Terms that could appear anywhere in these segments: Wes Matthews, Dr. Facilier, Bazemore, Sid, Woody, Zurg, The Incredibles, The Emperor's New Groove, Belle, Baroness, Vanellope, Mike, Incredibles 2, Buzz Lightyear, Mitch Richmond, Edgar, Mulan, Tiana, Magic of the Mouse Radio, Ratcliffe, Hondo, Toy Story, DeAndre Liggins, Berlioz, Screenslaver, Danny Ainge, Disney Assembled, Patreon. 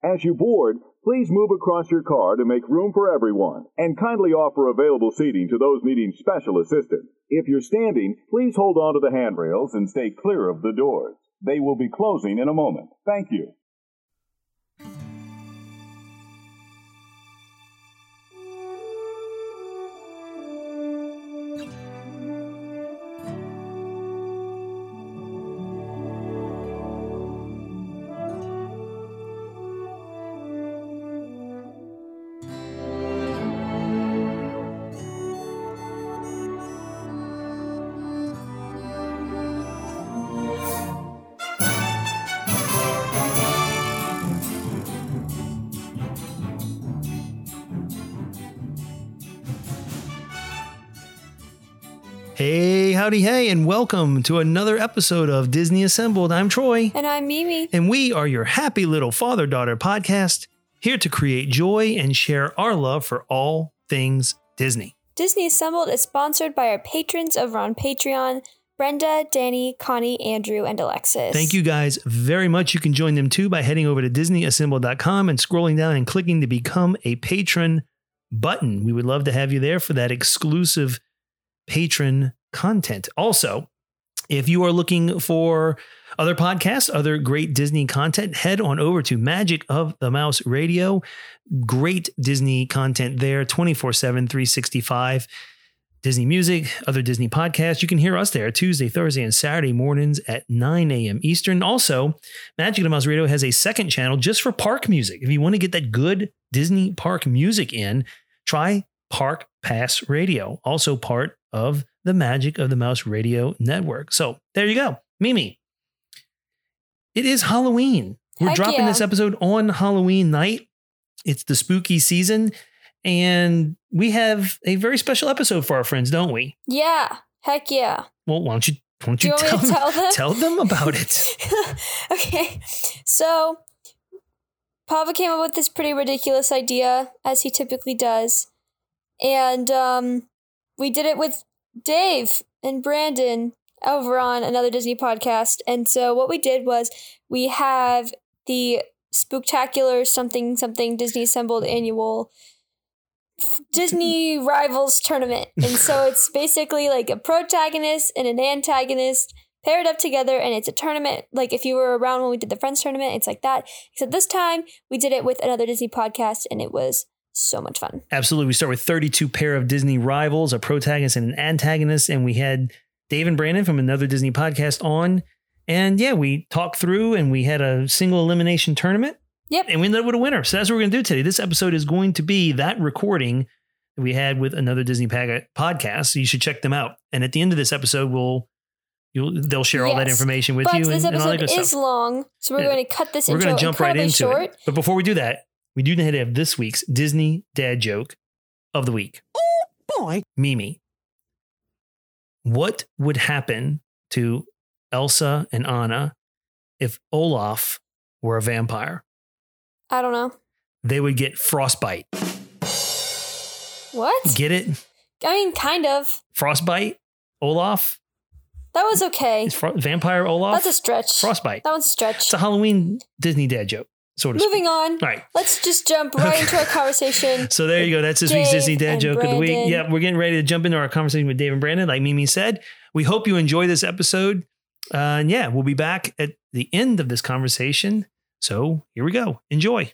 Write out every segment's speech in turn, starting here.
As you board, please move across your car to make room for everyone, and kindly offer available seating to those needing special assistance. If you're standing, please hold on to the handrails and stay clear of the doors. They will be closing in a moment. Thank you. Hey, howdy, hey, and welcome to another episode of Disney Assembled. I'm Troy. And I'm Mimi. And we are your happy little father-daughter podcast, here to create joy and share our love for all things Disney. Disney Assembled is sponsored by our patrons over on Patreon, Brenda, Danny, Connie, Andrew, and Alexis. Thank you guys very much. You can join them too by heading over to DisneyAssembled.com and scrolling down and clicking the Become a Patron button. We would love to have you there for that exclusive patron content. Also, if you are looking for other podcasts, other great Disney content, head on over to Magic of the Mouse Radio. Great Disney content there, 24/7, 365. Disney music, other Disney podcasts. You can hear us there Tuesday, Thursday, and Saturday mornings at 9 a.m. Eastern. Also, Magic of the Mouse Radio has a second channel just for park music. If you want to get that good Disney park music in, try Park Pass Radio, also part of the Magic of the Mouse Radio Network. So there you go. Mimi, it is Halloween. We're dropping this episode on Halloween night. It's the spooky season, and we have a very special episode for our friends, don't we? Yeah. Heck yeah. Well, why don't you tell them about it? Okay. So Pava came up with this pretty ridiculous idea, as he typically does. And we did it with Dave and Brandon over on another Disney podcast. And so what we did was we have the Spooktacular something Disney Assembled annual Disney Rivals tournament. And so it's basically like a protagonist and an antagonist paired up together, and it's a tournament. Like if you were around when we did the Friends tournament, it's like that. Except this time we did it with another Disney podcast, and it was so much fun. Absolutely. We start with 32 pair of Disney rivals, a protagonist and an antagonist. And we had Dave and Brandon from another Disney podcast on. And yeah, we talked through and we had a single elimination tournament. Yep. And we ended up with a winner. So that's what we're going to do today. This episode is going to be that recording that we had with another Disney podcast. So you should check them out. And at the end of this episode, they'll share all that information with you. This episode is long, so we're going to cut this intro incredibly short. We're going to jump right into it. But before we do that, we do need to have this week's Disney dad joke of the week. Oh boy. Mimi, what would happen to Elsa and Anna if Olaf were a vampire? I don't know. They would get frostbite. What? Get it? I mean, kind of. Frostbite? Olaf? That was okay. Is vampire Olaf? That's a stretch. Frostbite. That one's a stretch. It's a Halloween Disney dad joke. Moving on. All right. Let's just jump right into our conversation. So there you go. That's this week's Disney dad joke of the week. Yeah, we're getting ready to jump into our conversation with Dave and Brandon. Like Mimi said, we hope you enjoy this episode. And yeah, we'll be back at the end of this conversation. So here we go. Enjoy.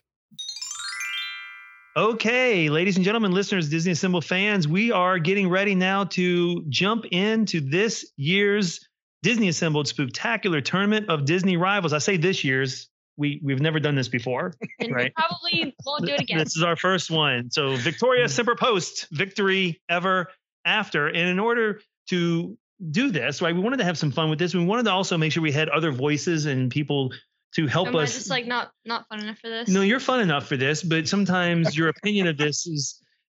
Okay, ladies and gentlemen, listeners, Disney Assembled fans, we are getting ready now to jump into this year's Disney Assembled Spooktacular Tournament of Disney Rivals. I say this year's. We've never done this before, right? We probably won't do it again. This is our first one. So Victoria Semper Post, victory ever after. And in order to do this, right, we wanted to have some fun with this. We wanted to also make sure we had other voices and people to help us. Am I just like not fun enough for this? No, you're fun enough for this, but sometimes your opinion of this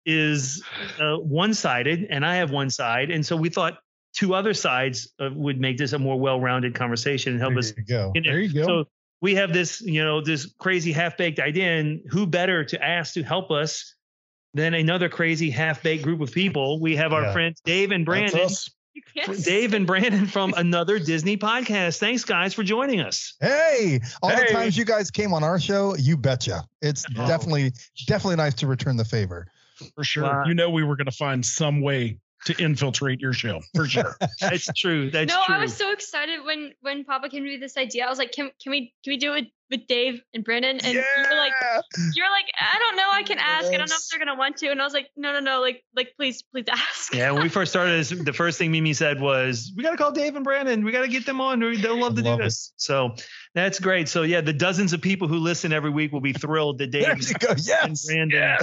is one-sided, and I have one side. And so we thought two other sides would make this a more well-rounded conversation and help us. There you go. So, we have this crazy half-baked idea, and who better to ask to help us than another crazy half-baked group of people? We have our friends Dave and Brandon Yes. Dave and Brandon from another Disney podcast. Thanks, guys, for joining us. Hey, the times you guys came on our show, you betcha. It's definitely nice to return the favor. For sure. You know, we were going to find some way to infiltrate your show. For sure. That's true. That's true. I was so excited when Papa came to me with this idea. I was like, can we do it with Dave and Brandon? And you're like, I don't know. I can ask. I don't know if they're going to want to. And I was like, no. Like, please ask. Yeah. When we first started, the first thing Mimi said was, we got to call Dave and Brandon. We got to get them on. They'll love do this. So that's great. So yeah, the dozens of people who listen every week will be thrilled that Dave and Brandon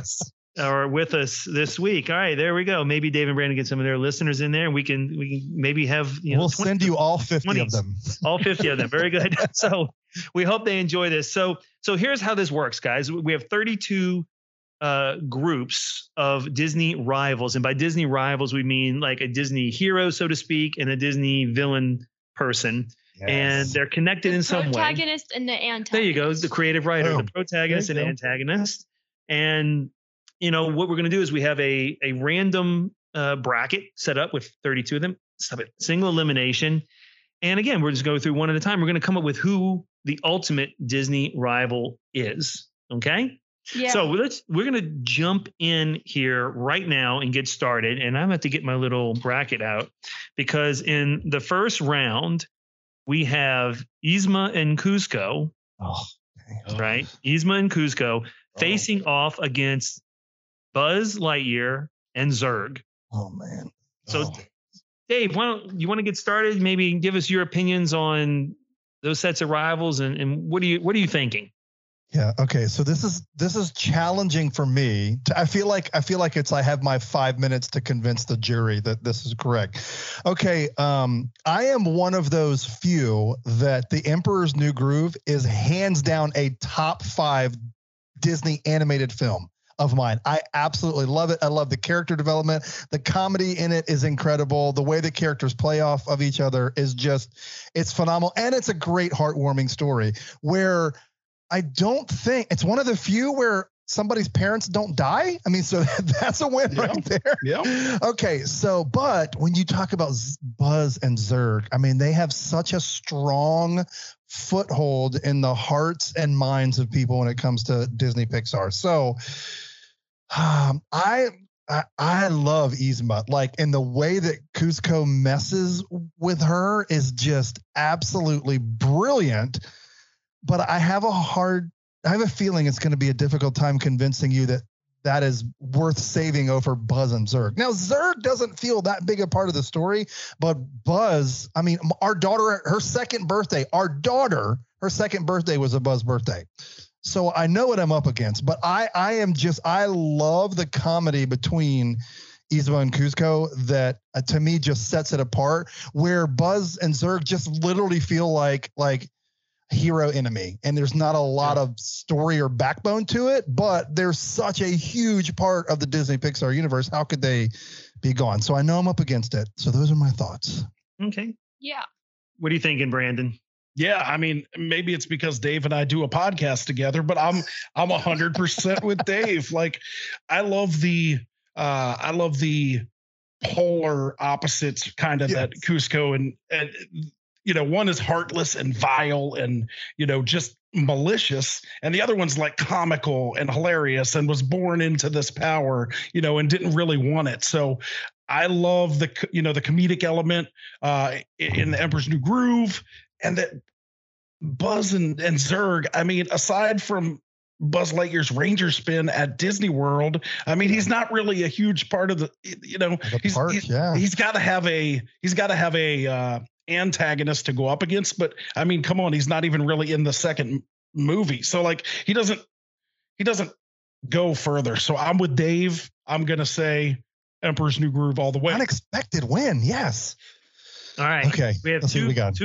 are with us this week. All right, there we go. Maybe Dave and Brandon get some of their listeners in there, and we can maybe have, we'll send you all 50 of them. All 50 of them. Very good. So we hope they enjoy this. So here's how this works, guys. We have 32 groups of Disney rivals. And by Disney rivals, we mean like a Disney hero, so to speak, and a Disney villain person. Yes. And they're connected in some way. The protagonist and the antagonist. There you go. The creative writer, the protagonist and antagonist. And what we're going to do is we have a random bracket set up with 32 of them. Stop it. Single elimination. And again, we're just going through one at a time. We're going to come up with who the ultimate Disney rival is. Okay. Yeah. So we're going to jump in here right now and get started. And I'm going to have to get my little bracket out because in the first round, we have Yzma and Kuzco. Oh, right. Yzma and Kuzco facing off against Buzz Lightyear and Zurg. Oh man! So, Dave, why don't you want to get started? Maybe give us your opinions on those sets of rivals, and what are you thinking? Yeah. Okay. So this is challenging for me. I feel like I have my 5 minutes to convince the jury that this is correct. Okay. I am one of those few that the Emperor's New Groove is hands down a top 5 Disney animated film of mine. I absolutely love it. I love the character development. The comedy in it is incredible. The way the characters play off of each other is it's phenomenal. And it's a great heartwarming story where I don't think it's one of the few where somebody's parents don't die. I mean, so that's a win right there. Yeah. Okay. So, but when you talk about Buzz and Zurg, I mean, they have such a strong foothold in the hearts and minds of people when it comes to Disney Pixar. So, I love Yzma, and the way that Kuzco messes with her is just absolutely brilliant. But I have a feeling it's going to be a difficult time convincing you that is worth saving over Buzz and Zurg. Now, Zurg doesn't feel that big a part of the story, but Buzz, I mean, her second birthday was a Buzz birthday. So I know what I'm up against, but I love the comedy between Yzma and Kuzco that to me just sets it apart, where Buzz and Zurg just literally feel like hero enemy, and there's not a lot of story or backbone to it, but they're such a huge part of the Disney Pixar universe. How could they be gone? So I know I'm up against it. So those are my thoughts. Okay. Yeah. What are you thinking, Brandon? Yeah, I mean, maybe it's because Dave and I do a podcast together, but I'm 100% with Dave. Like, I love the polar opposites kind of that Kuzco and one is heartless and vile and, just malicious. And the other one's like comical and hilarious and was born into this power, and didn't really want it. So I love the comedic element in The Emperor's New Groove, and that Buzz and Zurg. I mean, aside from Buzz Lightyear's Ranger spin at Disney World, I mean, he's not really a huge part of he's got to have a antagonist to go up against, but I mean, come on, he's not even really in the second movie. So he doesn't go further. So I'm with Dave. I'm going to say Emperor's New Groove all the way. Unexpected win. Yes. All right. Okay. We have two votes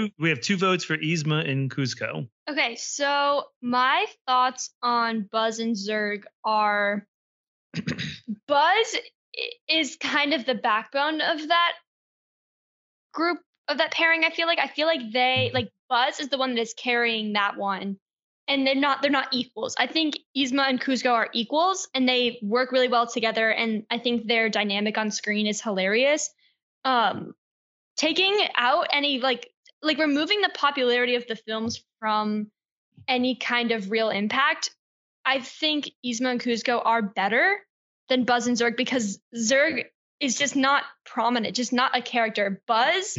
for Yzma and Kuzco. Okay. So my thoughts on Buzz and Zurg are Buzz is kind of the backbone of that group, of that pairing. I feel like they, like, Buzz is the one that is carrying that one, and they're not equals. I think Yzma and Kuzco are equals, and they work really well together. And I think their dynamic on screen is hilarious. taking out any like removing the popularity of the films from any kind of real impact, I think Yzma and Kuzco are better than Buzz and Zurg, because Zurg is just not prominent, just not a character. Buzz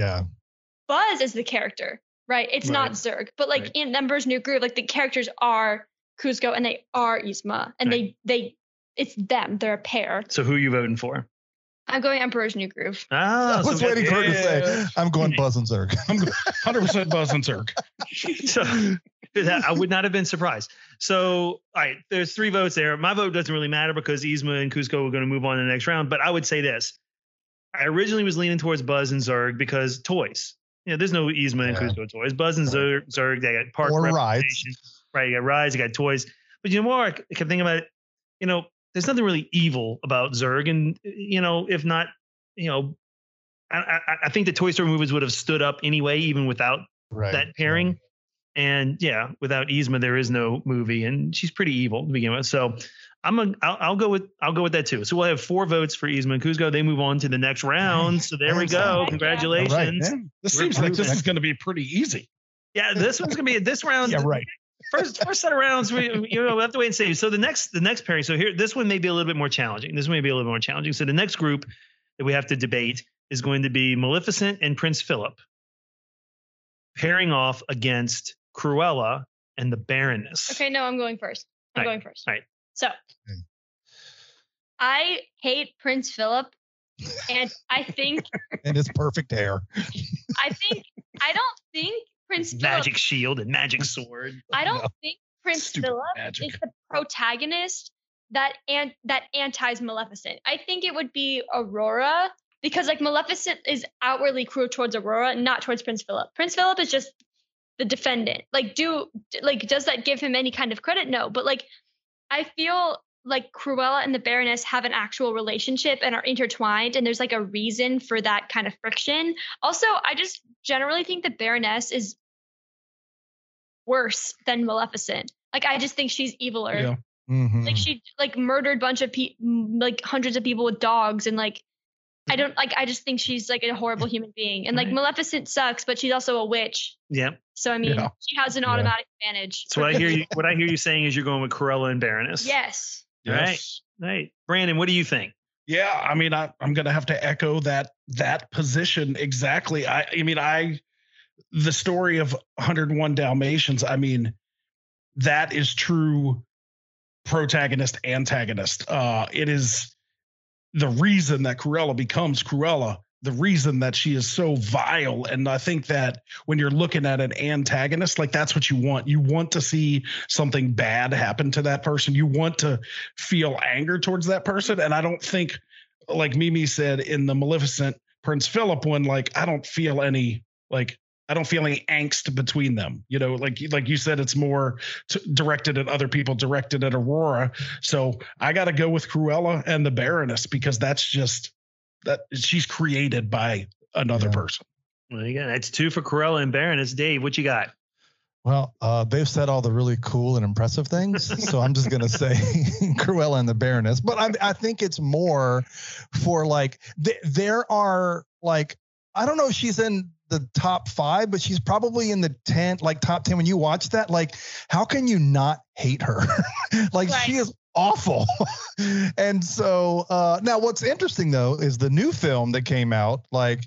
is the character, right? It's not Zurg, but like in Emperor's New Groove, like the characters are Kuzco and they are Yzma, and they it's them. They're a pair. So who are you voting for? I'm going Emperor's New Groove. Ah, I was waiting for her to say, I'm going Buzz and Zurg. I'm 100% Buzz and Zurg. So I would not have been surprised. So, all right, there's three votes there. My vote doesn't really matter because Yzma and Kuzco are going to move on to the next round. But I would say this. I originally was leaning towards Buzz and Zurg because toys. You know, there's no Yzma and Kuzco toys. Buzz and Zurg, they got park representation. Right, you got rides, you got toys. But you know, more I kept thinking about it, you know, there's nothing really evil about Zurg. And, you know, if not, you know, I think the Toy Story movies would have stood up anyway, even without that pairing. Right. And yeah, without Yzma, there is no movie, and she's pretty evil to begin with. So I'll go with that too. So we'll have four votes for Yzma and Kuzco. They move on to the next round. So there we go. Congratulations. Right, yeah. This seems like this is going to be pretty easy. Yeah, this one's going to be this round. Yeah, right. First set of rounds, we have to wait and see. So the next pairing. So here, this one may be a little bit more challenging. So the next group that we have to debate is going to be Maleficent and Prince Philip pairing off against Cruella and the Baroness. Okay, no, I'm going first. All right. So I hate Prince Philip, and I think and his perfect hair. I don't think. Prince magic Philip. Shield and magic sword. I don't think Prince Stupid Philip magic. Is the protagonist that antis Maleficent. I think it would be Aurora, because like Maleficent is outwardly cruel towards Aurora, not towards Prince Philip. Prince Philip is just the defendant. Like, does that give him any kind of credit? No, but like I feel like Cruella and the Baroness have an actual relationship and are intertwined, and there's like a reason for that kind of friction. Also, I just generally think the Baroness is worse than Maleficent. Like, I just think she's eviler. Yeah. Mm-hmm. Like, she like murdered hundreds of people with dogs, and like I just think she's like a horrible human being. And like Maleficent sucks, but she's also a witch. Yeah. So I mean, she has an automatic advantage. So what I hear you saying is you're going with Cruella and Baroness. Yes. Right. Brandon, what do you think? Yeah, I mean, I'm going to have to echo that position exactly. I mean, the story of 101 Dalmatians, I mean, that is true protagonist, antagonist. It is the reason that Cruella becomes Cruella, the reason that she is so vile. And I think that when you're looking at an antagonist, like that's what you want. You want to see something bad happen to that person. You want to feel anger towards that person. And I don't think, like Mimi said in the Maleficent Prince Philip one, like I don't feel any angst between them. You know, like you said, it's more directed at other people, directed at Aurora. So I got to go with Cruella and the Baroness, because that's just that she's created by another person. Well, again, that's two for Cruella and Baroness. Dave, what you got? Well, they've said all the really cool and impressive things, so I'm just gonna say Cruella and the Baroness. But I think it's more for like there are like, I don't know if she's in the top 5, but she's probably in the 10, like top 10. When you watch that, like, how can you not hate her? Like, right. She is awful. And so now what's interesting though is the new film that came out like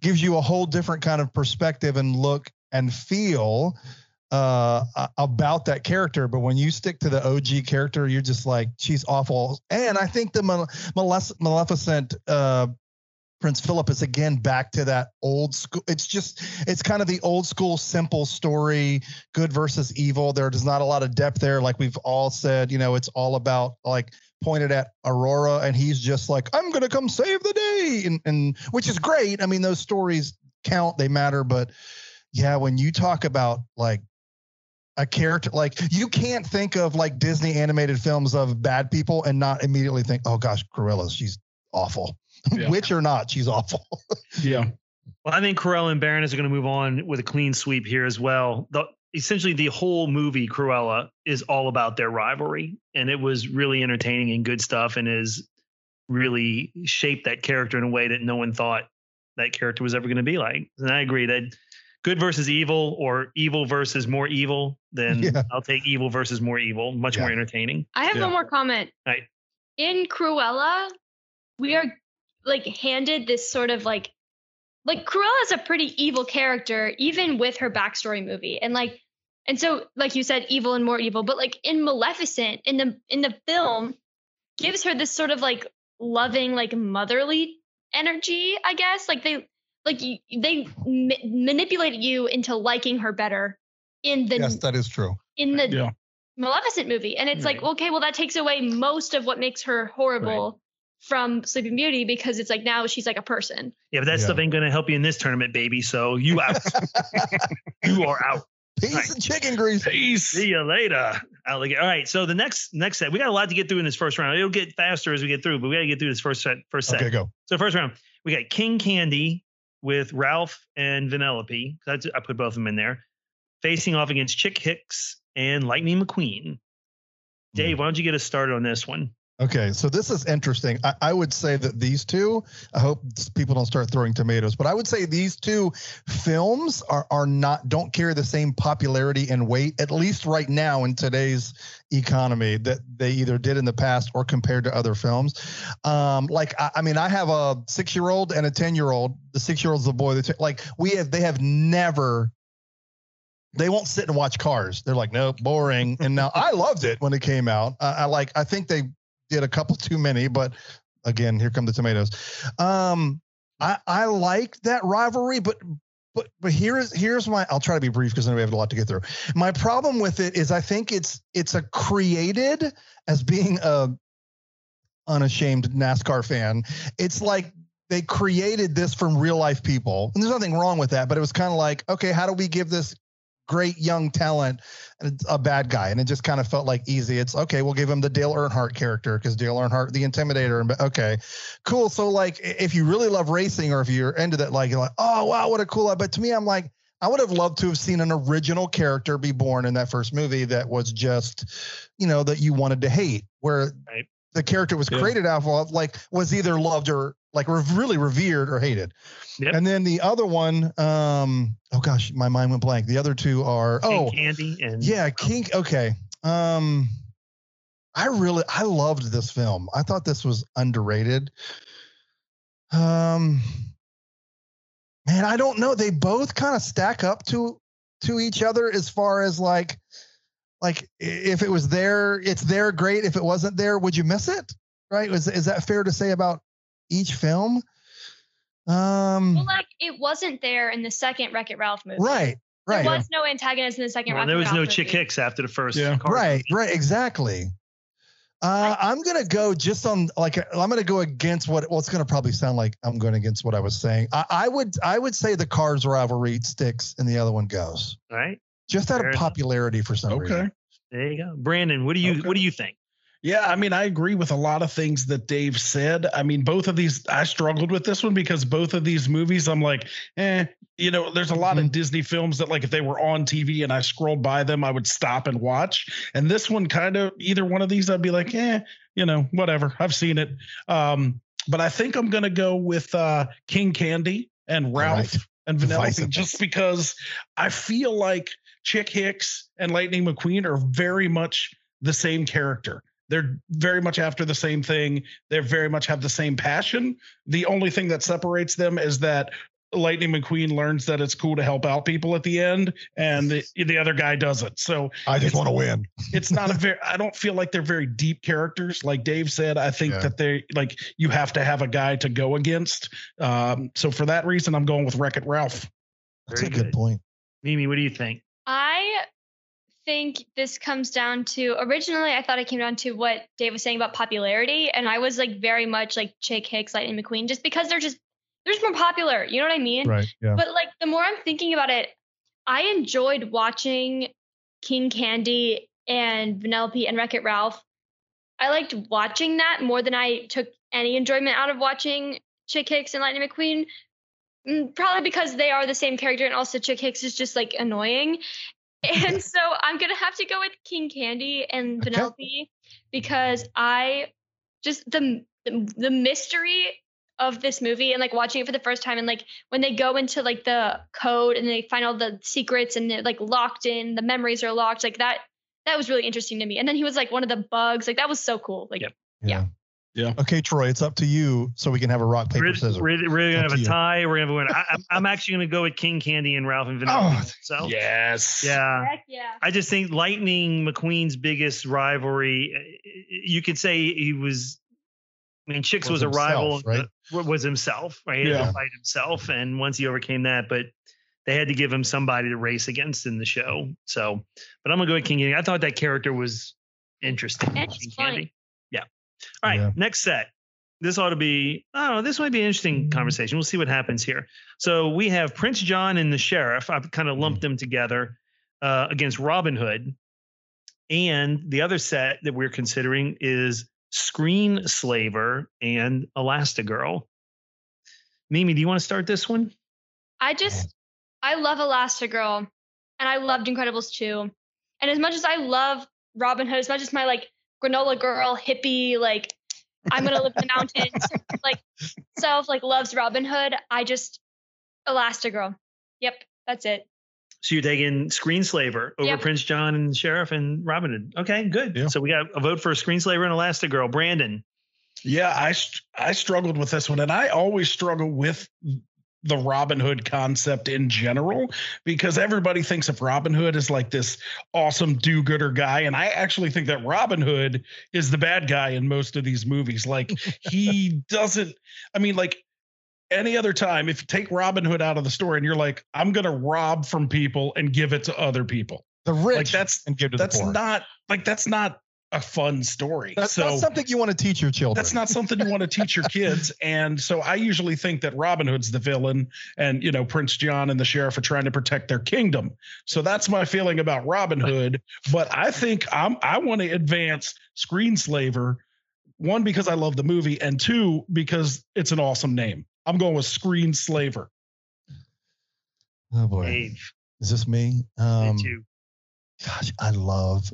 gives you a whole different kind of perspective and look and feel about that character. But when you stick to the OG character, you're just like, she's awful. And I think the Maleficent Prince Philip is again back to that old school. It's kind of the old school, simple story, good versus evil. There's not a lot of depth there. Like we've all said, you know, it's all about like pointed at Aurora, and he's just like, I'm going to come save the day. And which is great. I mean, those stories count, they matter. But yeah, when you talk about like a character, like you can't think of like Disney animated films of bad people and not immediately think, oh gosh, Cruella, she's awful. Yeah. Witch or not, she's awful. Yeah. Well, I think Cruella and Baroness are going to move on with a clean sweep here as well. Essentially, the whole movie, Cruella, is all about their rivalry. And it was really entertaining and good stuff, and has really shaped that character in a way that no one thought that character was ever going to be like. And I agree that good versus evil or evil versus more evil, then I'll take evil versus more evil, much more entertaining. I have one more comment. All right. In Cruella, we are like handed this sort of like Cruella is a pretty evil character, even with her backstory movie. And like, and so like you said, evil and more evil, but like in Maleficent, in the film gives her this sort of like loving, like motherly energy, I guess. Like they manipulate you into liking her better in the that is true in the Maleficent movie, and it's like, okay, well that takes away most of what makes her horrible from Sleeping Beauty, because it's like now she's like a person. Yeah, but that stuff ain't gonna help you in this tournament, baby. So you out. You are out. Peace and chicken grease. Peace. See you later. All right. So the next set, we got a lot to get through in this first round. It'll get faster as we get through, but we got to get through this first set. Okay, go. So first round, we got King Candy with Ralph and Vanellope. I put both of them in there. Facing off against Chick Hicks and Lightning McQueen. Dave, why don't you get us started on this one? Okay, so this is interesting. I would say that these two, I hope people don't start throwing tomatoes, but I would say these two films don't carry the same popularity and weight, at least right now in today's economy, that they either did in the past or compared to other films. I have a 6-year-old and a 10-year-old. The 6-year-old's the boy. They won't sit and watch Cars. They're like, nope, boring. And now I loved it when it came out. I think they did a couple too many, but again, here come the tomatoes. I like that rivalry, but here's my, I'll try to be brief because I know we have a lot to get through. My problem with it is I think it's a created as being a unashamed NASCAR fan. It's like they created this from real life people, and there's nothing wrong with that, but it was kind of like, okay, how do we give this great young talent and a bad guy? And it just kind of felt like easy. It's okay, we'll give him the Dale Earnhardt character because Dale Earnhardt, the Intimidator. And okay, cool. So like, if you really love racing or if you're into that, like, you're like, oh wow, what a cool. But to me, I'm like, I would have loved to have seen an original character be born in that first movie that was just, that you wanted to hate, where the character was created out of like was either loved or like really revered or hated. Yep. And then the other one, my mind went blank. The other two are King Candy and King. Okay. I loved this film. I thought this was underrated. Man, I don't know. They both kind of stack up to each other as far as like if it was there, it's there, great. If it wasn't there, would you miss it? Right? Is that fair to say about each film? Well, like it wasn't there in the second Wreck-It Ralph movie. Right. There was no antagonist in the second Wreck-It Ralph movie. There was no Chick Hicks after the first. Yeah. Right. Exactly. I'm going to go just on like, I'm going to go against it's going to probably sound like I'm going against what I was saying. I would say the Cars rivalry sticks and the other one goes. All right. Just out of popularity for some reason. Okay. There you go. Brandon, what do you think? Yeah, I mean, I agree with a lot of things that Dave said. I mean, both of these, I struggled with this one because both of these movies, I'm like, there's a lot of Disney films that like if they were on TV and I scrolled by them, I would stop and watch. And this one kind of, either one of these, I'd be like, whatever. I've seen it. But I think I'm going to go with King Candy and Ralph and Vanellope just because I feel like Chick Hicks and Lightning McQueen are very much the same character. They're very much after the same thing. They very much have the same passion. The only thing that separates them is that Lightning McQueen learns that it's cool to help out people at the end, and the other guy doesn't. So I just want to win. It's not I don't feel like they're very deep characters. Like Dave said, I think that they like you have to have a guy to go against. So for that reason, I'm going with Wreck-It Ralph. That's a good point. Mimi, what do you think? I think this comes down to originally I thought it came down to what Dave was saying about popularity, and I was like very much like Chick Hicks, Lightning McQueen, just because they're just more popular, you know what I mean? Right. Yeah. But like the more I'm thinking about it, I enjoyed watching King Candy and Vanellope and Wreck-It Ralph. I liked watching that more than I took any enjoyment out of watching Chick Hicks and Lightning McQueen, probably because they are the same character, and also Chick Hicks is just like annoying. And so I'm going to have to go with King Candy and Vanellope because I just the mystery of this movie and like watching it for the first time, and like when they go into like the code and they find all the secrets and they're like locked in, the memories are locked, like that was really interesting to me. And then he was like one of the bugs, like that was so cool. Like yeah. Okay, Troy, it's up to you, so we can have a rock, paper, scissors. We're gonna have a tie. We're gonna win. I'm actually gonna go with King Candy and Ralph and Vanellope. Oh, so yes, yeah, heck yeah. I just think Lightning McQueen's biggest rivalry. You could say he was. I mean, Chick's was a rival. Right? Was himself, right? Yeah. He had to fight himself, and once he overcame that, but they had to give him somebody to race against in the show. So, but I'm gonna go with King Candy. I thought that character was interesting. King Candy. Yeah. All right, Next set. This ought to be, this might be an interesting conversation. We'll see what happens here. So we have Prince John and the Sheriff. I've kind of lumped them together against Robin Hood. And the other set that we're considering is Screenslaver and Elastigirl. Mimi, do you want to start this one? I love Elastigirl. And I loved Incredibles 2. And as much as I love Robin Hood, as much as my granola girl, hippie, I'm going to live in the mountains, loves Robin Hood. Elastigirl. Yep. That's it. So you're taking Screenslaver over Prince John and Sheriff and Robin Hood. Okay, good. Yeah. So we got a vote for Screenslaver and Elastigirl. Brandon. Yeah, I struggled with this one, and I always struggle with the Robin Hood concept in general, because everybody thinks of Robin Hood as like this awesome do-gooder guy. And I actually think that Robin Hood is the bad guy in most of these movies. Like he doesn't, any other time, if you take Robin Hood out of the story and you're like, I'm going to rob from people and give it to other people. The rich and give to the poor. That's not a fun story. That's not something you want to teach your children. That's not something you want to teach your kids. And so I usually think that Robin Hood's the villain, and, Prince John and the Sheriff are trying to protect their kingdom. So that's my feeling about Robin Hood. But I think I want to advance Screenslaver, one, because I love the movie, and two, because it's an awesome name. I'm going with Screenslaver. Oh boy. Dave. Is this me? Me too. Gosh, I love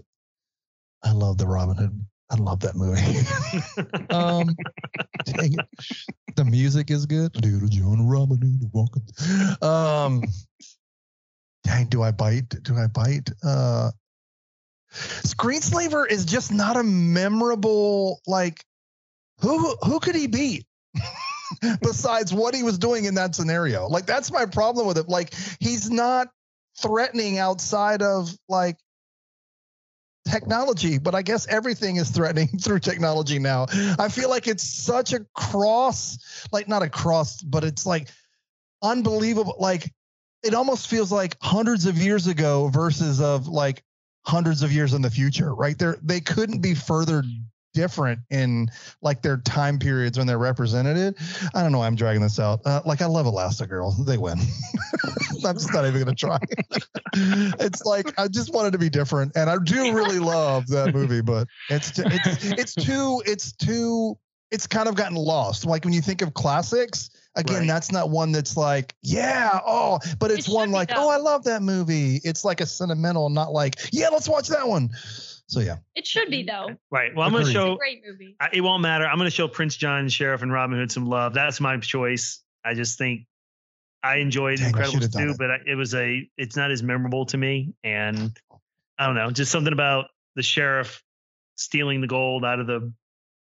the Robin Hood. I love that movie. Dang it. The music is good. Doodle John Robin Hood walking. Dang, do I bite? Screenslaver is just not a memorable, who could he beat? Besides what he was doing in that scenario. That's my problem with it. He's not threatening outside of technology, but I guess everything is threatening through technology now. I feel like it's such a cross, not a cross, but it's unbelievable. It almost feels like hundreds of years ago versus of hundreds of years in the future, right? They couldn't be further different in their time periods when they're represented. I don't know why I'm dragging this out. I love Elastigirl. They win. I'm just not even going to try. It's I just wanted to be different, and I do really love that movie, but it's kind of gotten lost. When you think of classics, again, That's not one that's but it's one I love that movie. It's a sentimental, not let's watch that one. So, yeah. It should be, though. Right. Well, I'm going to show... It's a great movie. It won't matter. I'm going to show Prince John, Sheriff, and Robin Hood some love. That's my choice. I just think I enjoyed Incredibles 2, but it's not as memorable to me. And I don't know, just something about the Sheriff stealing the gold out of the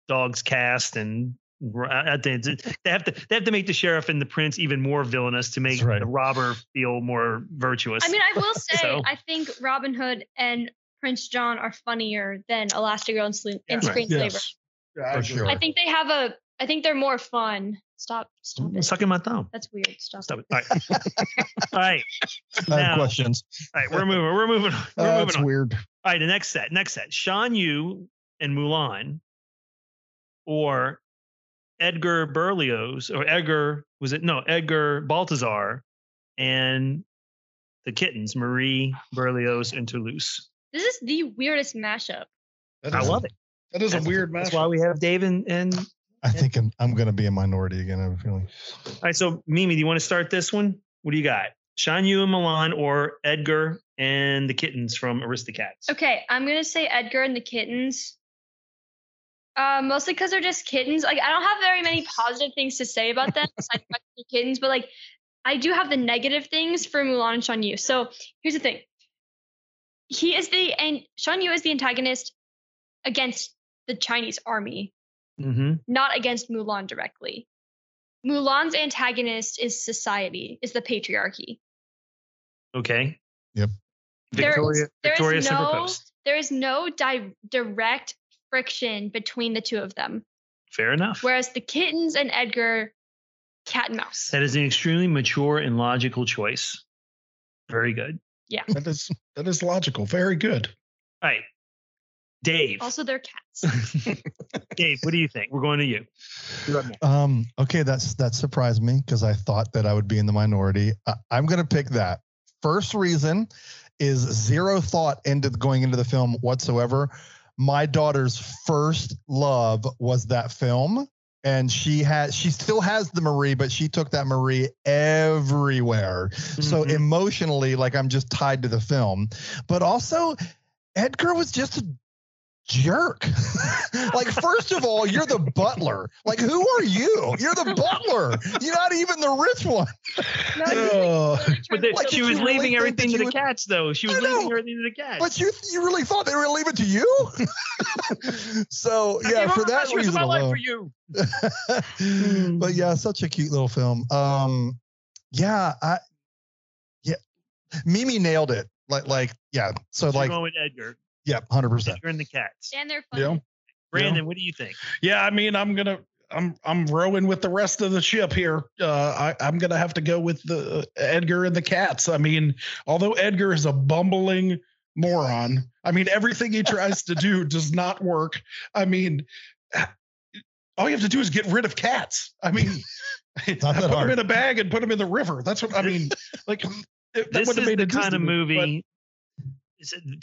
dog's cast. And they have to make the Sheriff and the Prince even more villainous to make the robber feel more virtuous. I will say, I think Robin Hood and Prince John are funnier than Elastigirl and Screenslaver. Yes. Yeah, for sure. I think they have I think they're more fun. Stop it. Sucking my thumb. That's weird. Stop it. All right. All right. I have questions. All right. We're moving on. That's weird. All right. The next set. Shan Yu and Mulan, or Edgar Berlioz, or Edgar Baltazar and the kittens, Marie Berlioz and Toulouse. This is the weirdest mashup. I love it. That is a weird mashup. That's why we have Dave and I think I'm going to be a minority again, I have a feeling. All right, so Mimi, do you want to start this one? What do you got? Shan Yu and Mulan, or Edgar and the kittens from Aristocats? Okay, I'm going to say Edgar and the kittens. Mostly because they're just kittens. Like, I don't have very many positive things to say about them besides kittens, but like, I do have the negative things for Mulan and Shan Yu. So here's the thing. Shan Yu is the antagonist against the Chinese army, not against Mulan directly. Mulan's antagonist is society, is the patriarchy. Okay. Yep. There is no direct friction between the two of them. Fair enough. Whereas the kittens and Edgar, cat and mouse. That is an extremely mature and logical choice. Very good. Yeah. That is logical. Very good. All right. Dave. Also, they're cats. Dave, what do you think? We're going to you. Okay, that surprised me because I thought that I would be in the minority. I'm going to pick that. First reason is zero thought going into the film whatsoever. My daughter's first love was that film, and she still has the Marie, but she took that Marie everywhere. Mm-hmm. So emotionally, like, I'm just tied to the film. But also, Edgar was just a jerk. Like, first of all, you're the butler. Like, who are you? You're the butler. You're not even the rich one. But she was leaving everything to the cats, though. She was leaving everything to the cats. But you really thought they were going to leave it to you? So, yeah, for that reason alone. For you. But, yeah, such a cute little film. Mimi nailed it. Yeah. So, like, going with Edgar. Yeah, 100%. You're in the cats. And they're fun. Yeah. Brandon, what do you think? Yeah, I mean, I'm rowing with the rest of the ship here. I'm going to have to go with the Edgar and the cats. I mean, although Edgar is a bumbling moron, I mean, everything he tries to do does not work. I mean, all you have to do is get rid of cats. I mean, put them in a bag and put them in the river. That's what I mean. Like, that would have made a kind of movie.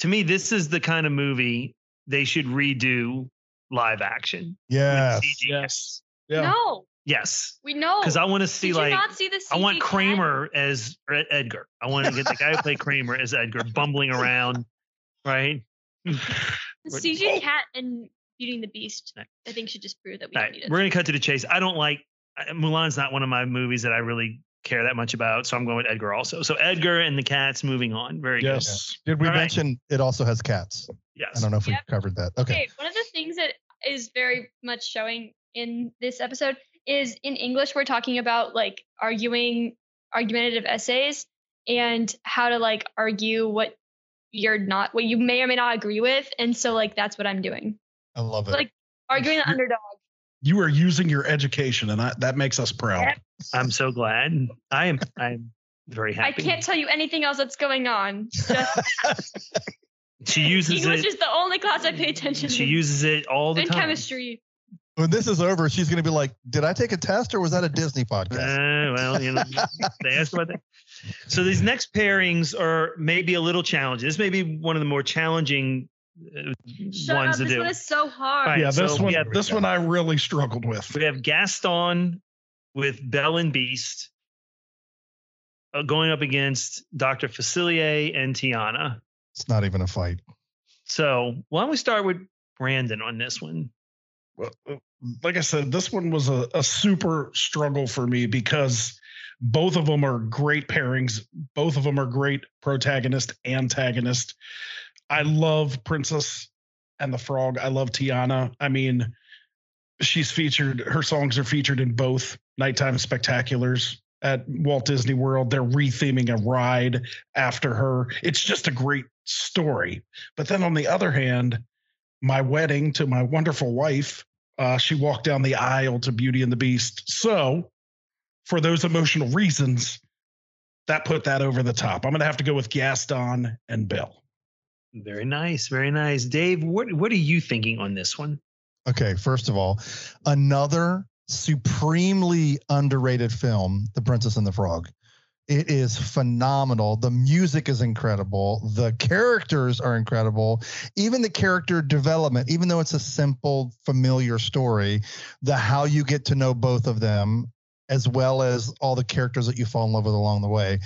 To me, this is the kind of movie they should redo live action. Yes. Yes. Yeah. No. Yes. We know. Because I want to see, like, I want Kramer as Edgar. I want to get the guy who played Kramer as Edgar bumbling around, right? The CG cat and Beauty and the Beast, I think, should just prove that we need it. We're going to cut to the chase. I don't like Mulan's not one of my movies that I really care that much about, so I'm going with Edgar also. So Edgar and the cats, moving on. Very yes. good. Did we mention it also has cats? Yes. I don't know if we covered that. Okay. One of the things that is very much showing in this episode is in English, we're talking about, like, argumentative essays and how to, like, argue what you may or may not agree with. And so, like, that's what I'm doing. I love it. Like, arguing the underdog. You are using your education, and that makes us proud. I'm so glad. I'm very happy. I can't tell you anything else that's going on. She uses English is the only class I pay attention to. She uses it all the time. And chemistry. When this is over, she's going to be like, did I take a test, or was that a Disney podcast? Well, you know, they asked about that. So these next pairings are maybe a little challenging. This may be one of the more challenging ones to do. This one is so hard. Right, yeah, this one I really struggled with. We have Gaston with Belle and Beast going up against Dr. Facilier and Tiana. It's not even a fight. So why don't we start with Brandon on this one? Well, like I said, this one was a super struggle for me because both of them are great pairings. Both of them are great protagonist, antagonist. I love Princess and the Frog. I love Tiana. I mean, her songs are featured in both Nighttime Spectaculars at Walt Disney World. They're retheming a ride after her. It's just a great story. But then on the other hand, My Wedding to My Wonderful Wife, she walked down the aisle to Beauty and the Beast. So for those emotional reasons, that put that over the top. I'm going to have to go with Gaston and Belle. Very nice. Very nice. Dave, what are you thinking on this one? Okay. First of all, another supremely underrated film, The Princess and the Frog. It is phenomenal. The music is incredible. The characters are incredible. Even the character development, even though it's a simple, familiar story, how you get to know both of them, as well as all the characters that you fall in love with along the way.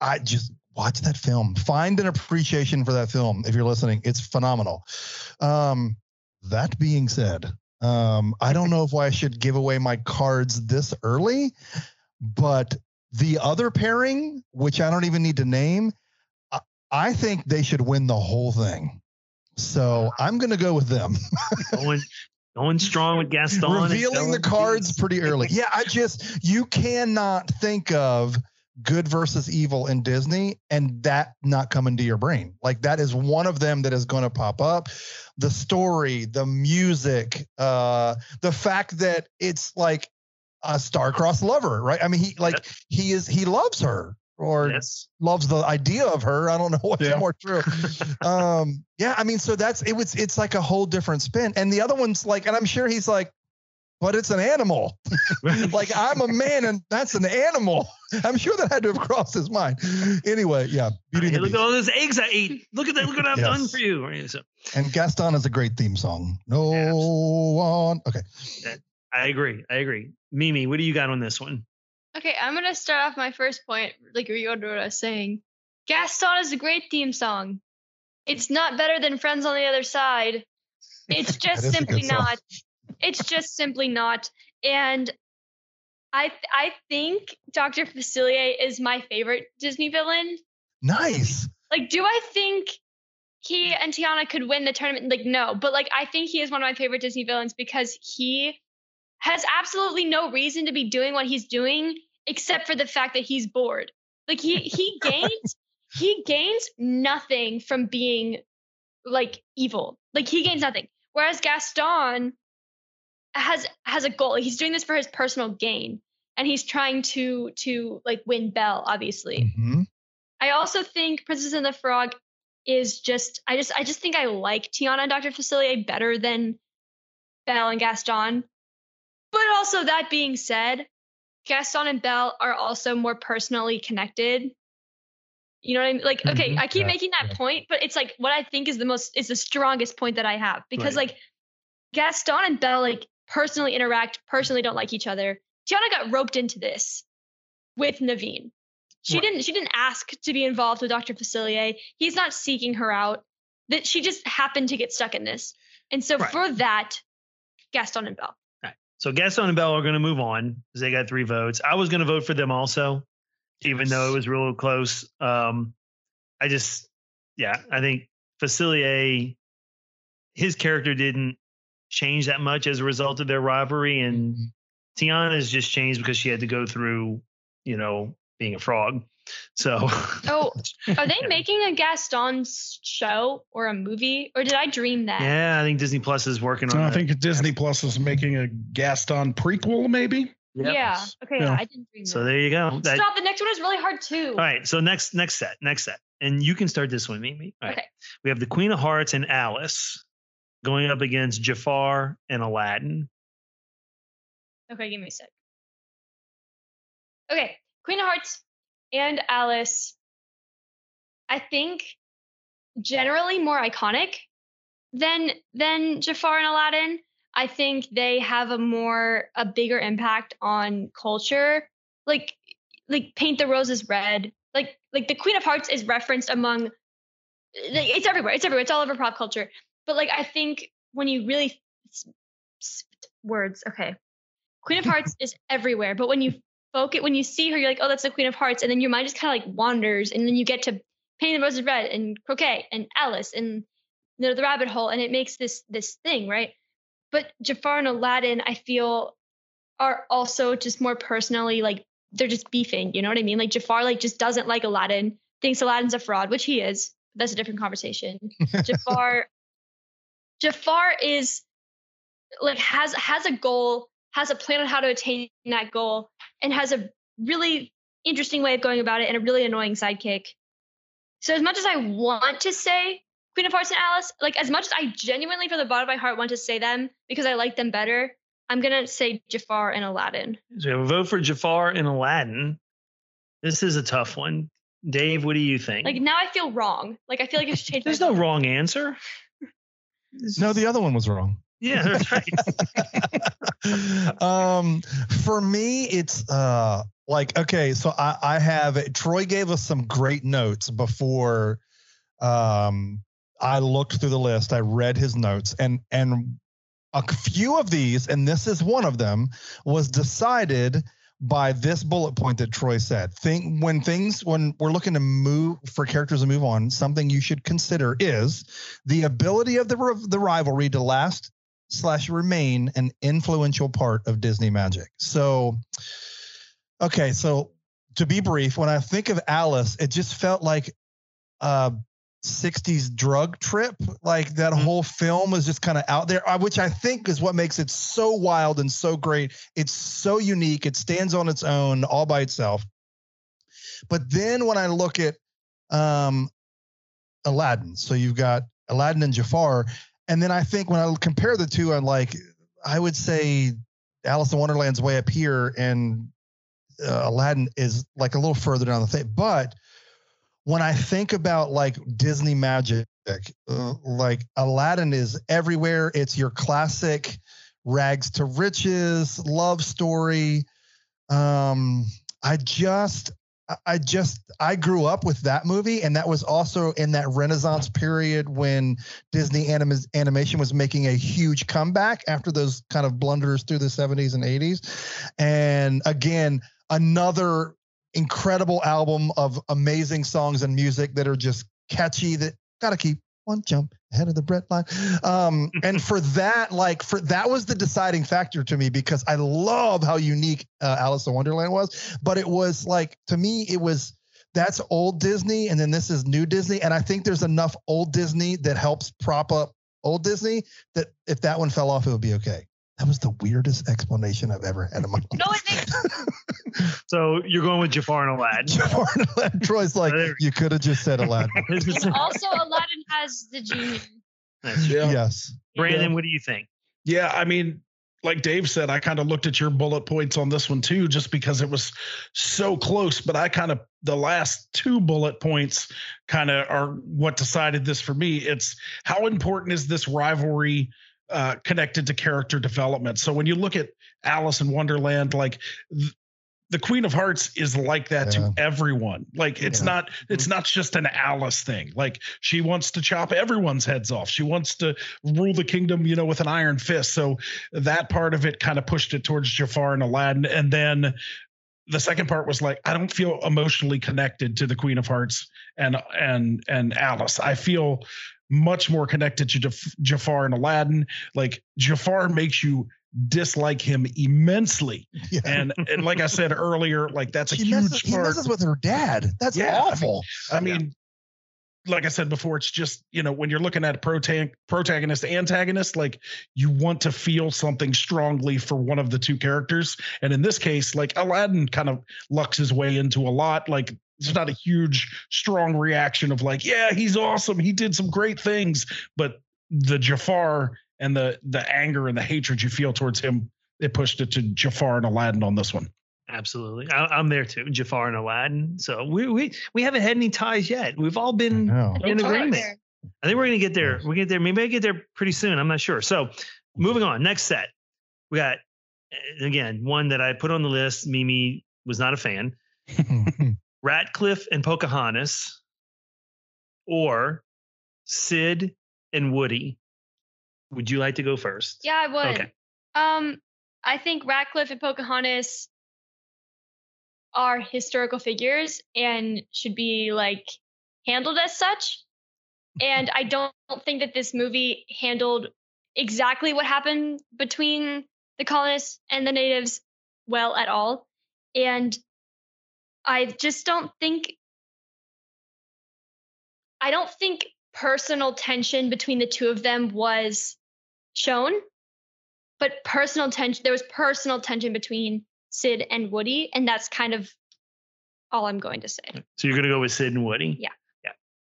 I just... watch that film. Find an appreciation for that film if you're listening. It's phenomenal. That being said, I don't know if I should give away my cards this early, but the other pairing, which I don't even need to name, I think they should win the whole thing. So I'm going to go with them. Going strong with Gaston. Revealing the cards pretty early. Yeah, you cannot think of good versus evil in Disney and that not coming to your brain. Like, that is one of them that is going to pop up. The story, the music, the fact that it's like a star-crossed lover, right? I mean, he loves her, or loves the idea of her. I don't know what's more true. I mean, so it's like a whole different spin. And the other one's like, and I'm sure he's like, but it's an animal. Like, I'm a man and that's an animal. I'm sure that had to have crossed his mind. Anyway, yeah. Look at all those eggs I ate. Look at that. Look what I've done for you. And Gaston is a great theme song. No one. Okay. I agree. Mimi, what do you got on this one? Okay, I'm going to start off my first point, like reorder what I was saying. Gaston is a great theme song. It's not better than Friends on the Other Side. It's just simply not. It's just simply not. And I think Dr. Facilier is my favorite Disney villain. Nice. Like, do I think he and Tiana could win the tournament? Like, no. But, like, I think he is one of my favorite Disney villains because he has absolutely no reason to be doing what he's doing, except for the fact that he's bored. Like, he gains nothing from being like evil. Like, he gains nothing. Whereas Gaston has a goal. He's doing this for his personal gain, and he's trying to like win Belle, obviously. Mm-hmm. I also think Princess and the Frog is I just think I like Tiana and Dr. Facilier better than Belle and Gaston. But also, that being said, Gaston and Belle are also more personally connected. You know what I mean? Like, okay, I keep making that point, but it's like what I think is the strongest point that I have, because like Gaston and Belle like personally interact, personally don't like each other. Tiana got roped into this with Naveen. She didn't ask to be involved with Dr. Facilier. He's not seeking her out. That she just happened to get stuck in this. And so for that, Gaston and Belle. So Gaston and Belle are going to move on because they got 3 votes. I was going to vote for them also, even though it was real close. I think Facilier, his character didn't change that much as a result of their rivalry. And Tiana's just changed because she had to go through, you know, being a frog. So. Oh, are they making a Gaston show or a movie, or did I dream that? Yeah, I think Disney Plus is working on it. I think Disney Plus is making a Gaston prequel, maybe. Yep. Yeah. Okay. Yeah. I didn't dream that. So there you go. Stop. The next one is really hard too. All right. So next set, and you can start this one, Mimi. All right. Okay. We have the Queen of Hearts and Alice going up against Jafar and Aladdin. Okay, give me a sec. Okay, Queen of Hearts and Alice, I think, generally more iconic than Jafar and Aladdin. I think they have a bigger impact on culture. Like Paint the Roses Red. Like the Queen of Hearts is referenced among, like, it's everywhere. It's all over pop culture. But like, I think when you really Queen of Hearts is everywhere. But when you see her, you're like, oh, that's the Queen of Hearts. And then your mind just kind of like wanders. And then you get to Painting the Roses Red and Croquet and Alice and the Rabbit Hole. And it makes this thing, right? But Jafar and Aladdin, I feel, are also just more personally, like, they're just beefing. You know what I mean? Like, Jafar, like, just doesn't like Aladdin, thinks Aladdin's a fraud, which he is. That's a different conversation. Jafar is, like, has a goal, has a plan on how to attain that goal, and has a really interesting way of going about it and a really annoying sidekick. So as much as I want to say Queen of Hearts and Alice, like, as much as I genuinely from the bottom of my heart want to say them because I like them better, I'm going to say Jafar and Aladdin. So we have a vote for Jafar and Aladdin. This is a tough one. Dave, what do you think? Like, now I feel wrong. Like, I feel like I should change my mind. There's no wrong answer. No, the other one was wrong. Yeah, that's right. For me, it's I have Troy gave us some great notes before I looked through the list. I read his notes, and a few of these, and this is one of them, was decided by this bullet point that Troy said. When we're looking to move for characters to move on, something you should consider is the ability of the rivalry to last / remain an influential part of Disney magic. So, okay. So to be brief, when I think of Alice, it just felt like a 60s drug trip. Like that whole film was just kind of out there, which I think is what makes it so wild and so great. It's so unique. It stands on its own all by itself. But then when I look at Aladdin, so you've got Aladdin and Jafar. And then I think when I compare the two, I would say Alice in Wonderland's way up here, and Aladdin is like a little further down the thing. But when I think about like Disney magic, like Aladdin is everywhere. It's your classic rags to riches love story. I grew up with that movie, and that was also in that Renaissance period when Disney animation was making a huge comeback after those kind of blunders through the 70s and 80s. And again, another incredible album of amazing songs and music that are just catchy, that gotta keep one jump ahead of the bread line. And for that, that was the deciding factor to me, because I love how unique Alice in Wonderland was. But it was to me, that's old Disney, and then this is new Disney. And I think there's enough old Disney that helps prop up old Disney that if that one fell off, it would be okay. That was the weirdest explanation I've ever had in my life. So you're going with Jafar and Aladdin. Jafar and Aladdin. Troy's like, you could have just said Aladdin. Also, Aladdin has the genie. Yeah. Yes. Brandon, what do you think? Yeah, I mean, like Dave said, I kind of looked at your bullet points on this one too, just because it was so close. But the last two bullet points kind of are what decided this for me. It's how important is this rivalry connected to character development? So when you look at Alice in Wonderland, the Queen of Hearts is like that to everyone. It's not just an Alice thing. She wants to chop everyone's heads off. She wants to rule the kingdom, with an iron fist. So that part of it kind of pushed it towards Jafar and Aladdin. And then the second part was I don't feel emotionally connected to the Queen of Hearts and Alice. I feel much more connected to Jafar and Aladdin. Jafar makes you dislike him immensely, and like I said earlier, that's a huge part. He messes with her dad. That's awful. I mean, like I said before, it's just when you're looking at a protagonist antagonist, you want to feel something strongly for one of the two characters, and in this case, Aladdin kind of lucks his way into a lot. It's not a huge strong reaction of he's awesome, he did some great things, but the Jafar and the anger and the hatred you feel towards him, it pushed it to Jafar and Aladdin on this one. Absolutely. I'm there too, Jafar and Aladdin. So we haven't had any ties yet. We've all been in agreement. I think we're going to get there. We'll get there. Maybe I get there pretty soon. I'm not sure. So moving on. Next set. We got, again, one that I put on the list. Mimi was not a fan. Ratcliffe and Pocahontas, or Sid and Woody. Would you like to go first? Yeah, I would. Okay. I think Ratcliffe and Pocahontas are historical figures and should be handled as such. And I don't think that this movie handled exactly what happened between the colonists and the natives well at all. And I don't think personal tension between the two of them was shown, but there was personal tension between Sid and Woody, and that's kind of all I'm going to say. So you're going to go with Sid and Woody? Yeah.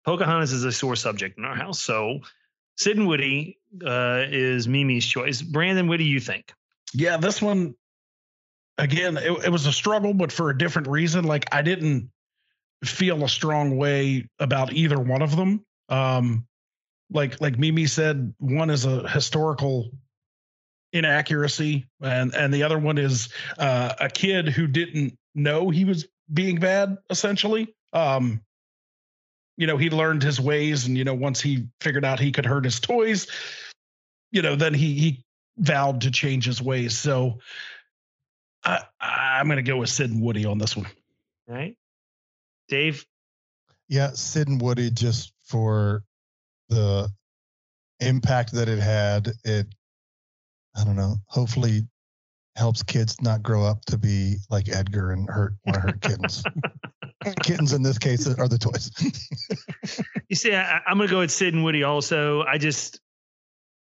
Pocahontas is a sore subject in our house, so Sid and Woody is Mimi's choice. Brandon, what do you think? Yeah, this one, again, it was a struggle, but for a different reason. I didn't feel a strong way about either one of them. Like Mimi said, one is a historical inaccuracy, and the other one is a kid who didn't know he was being bad, essentially. He learned his ways, and once he figured out he could hurt his toys, then he vowed to change his ways. So I'm going to go with Sid and Woody on this one. All right. Dave? Yeah, Sid and Woody, just for the impact that it had. It, I don't know, hopefully helps kids not grow up to be like Edgar and hurt kittens. Kittens in this case are the toys. You see, I'm going to go with Sid and Woody also.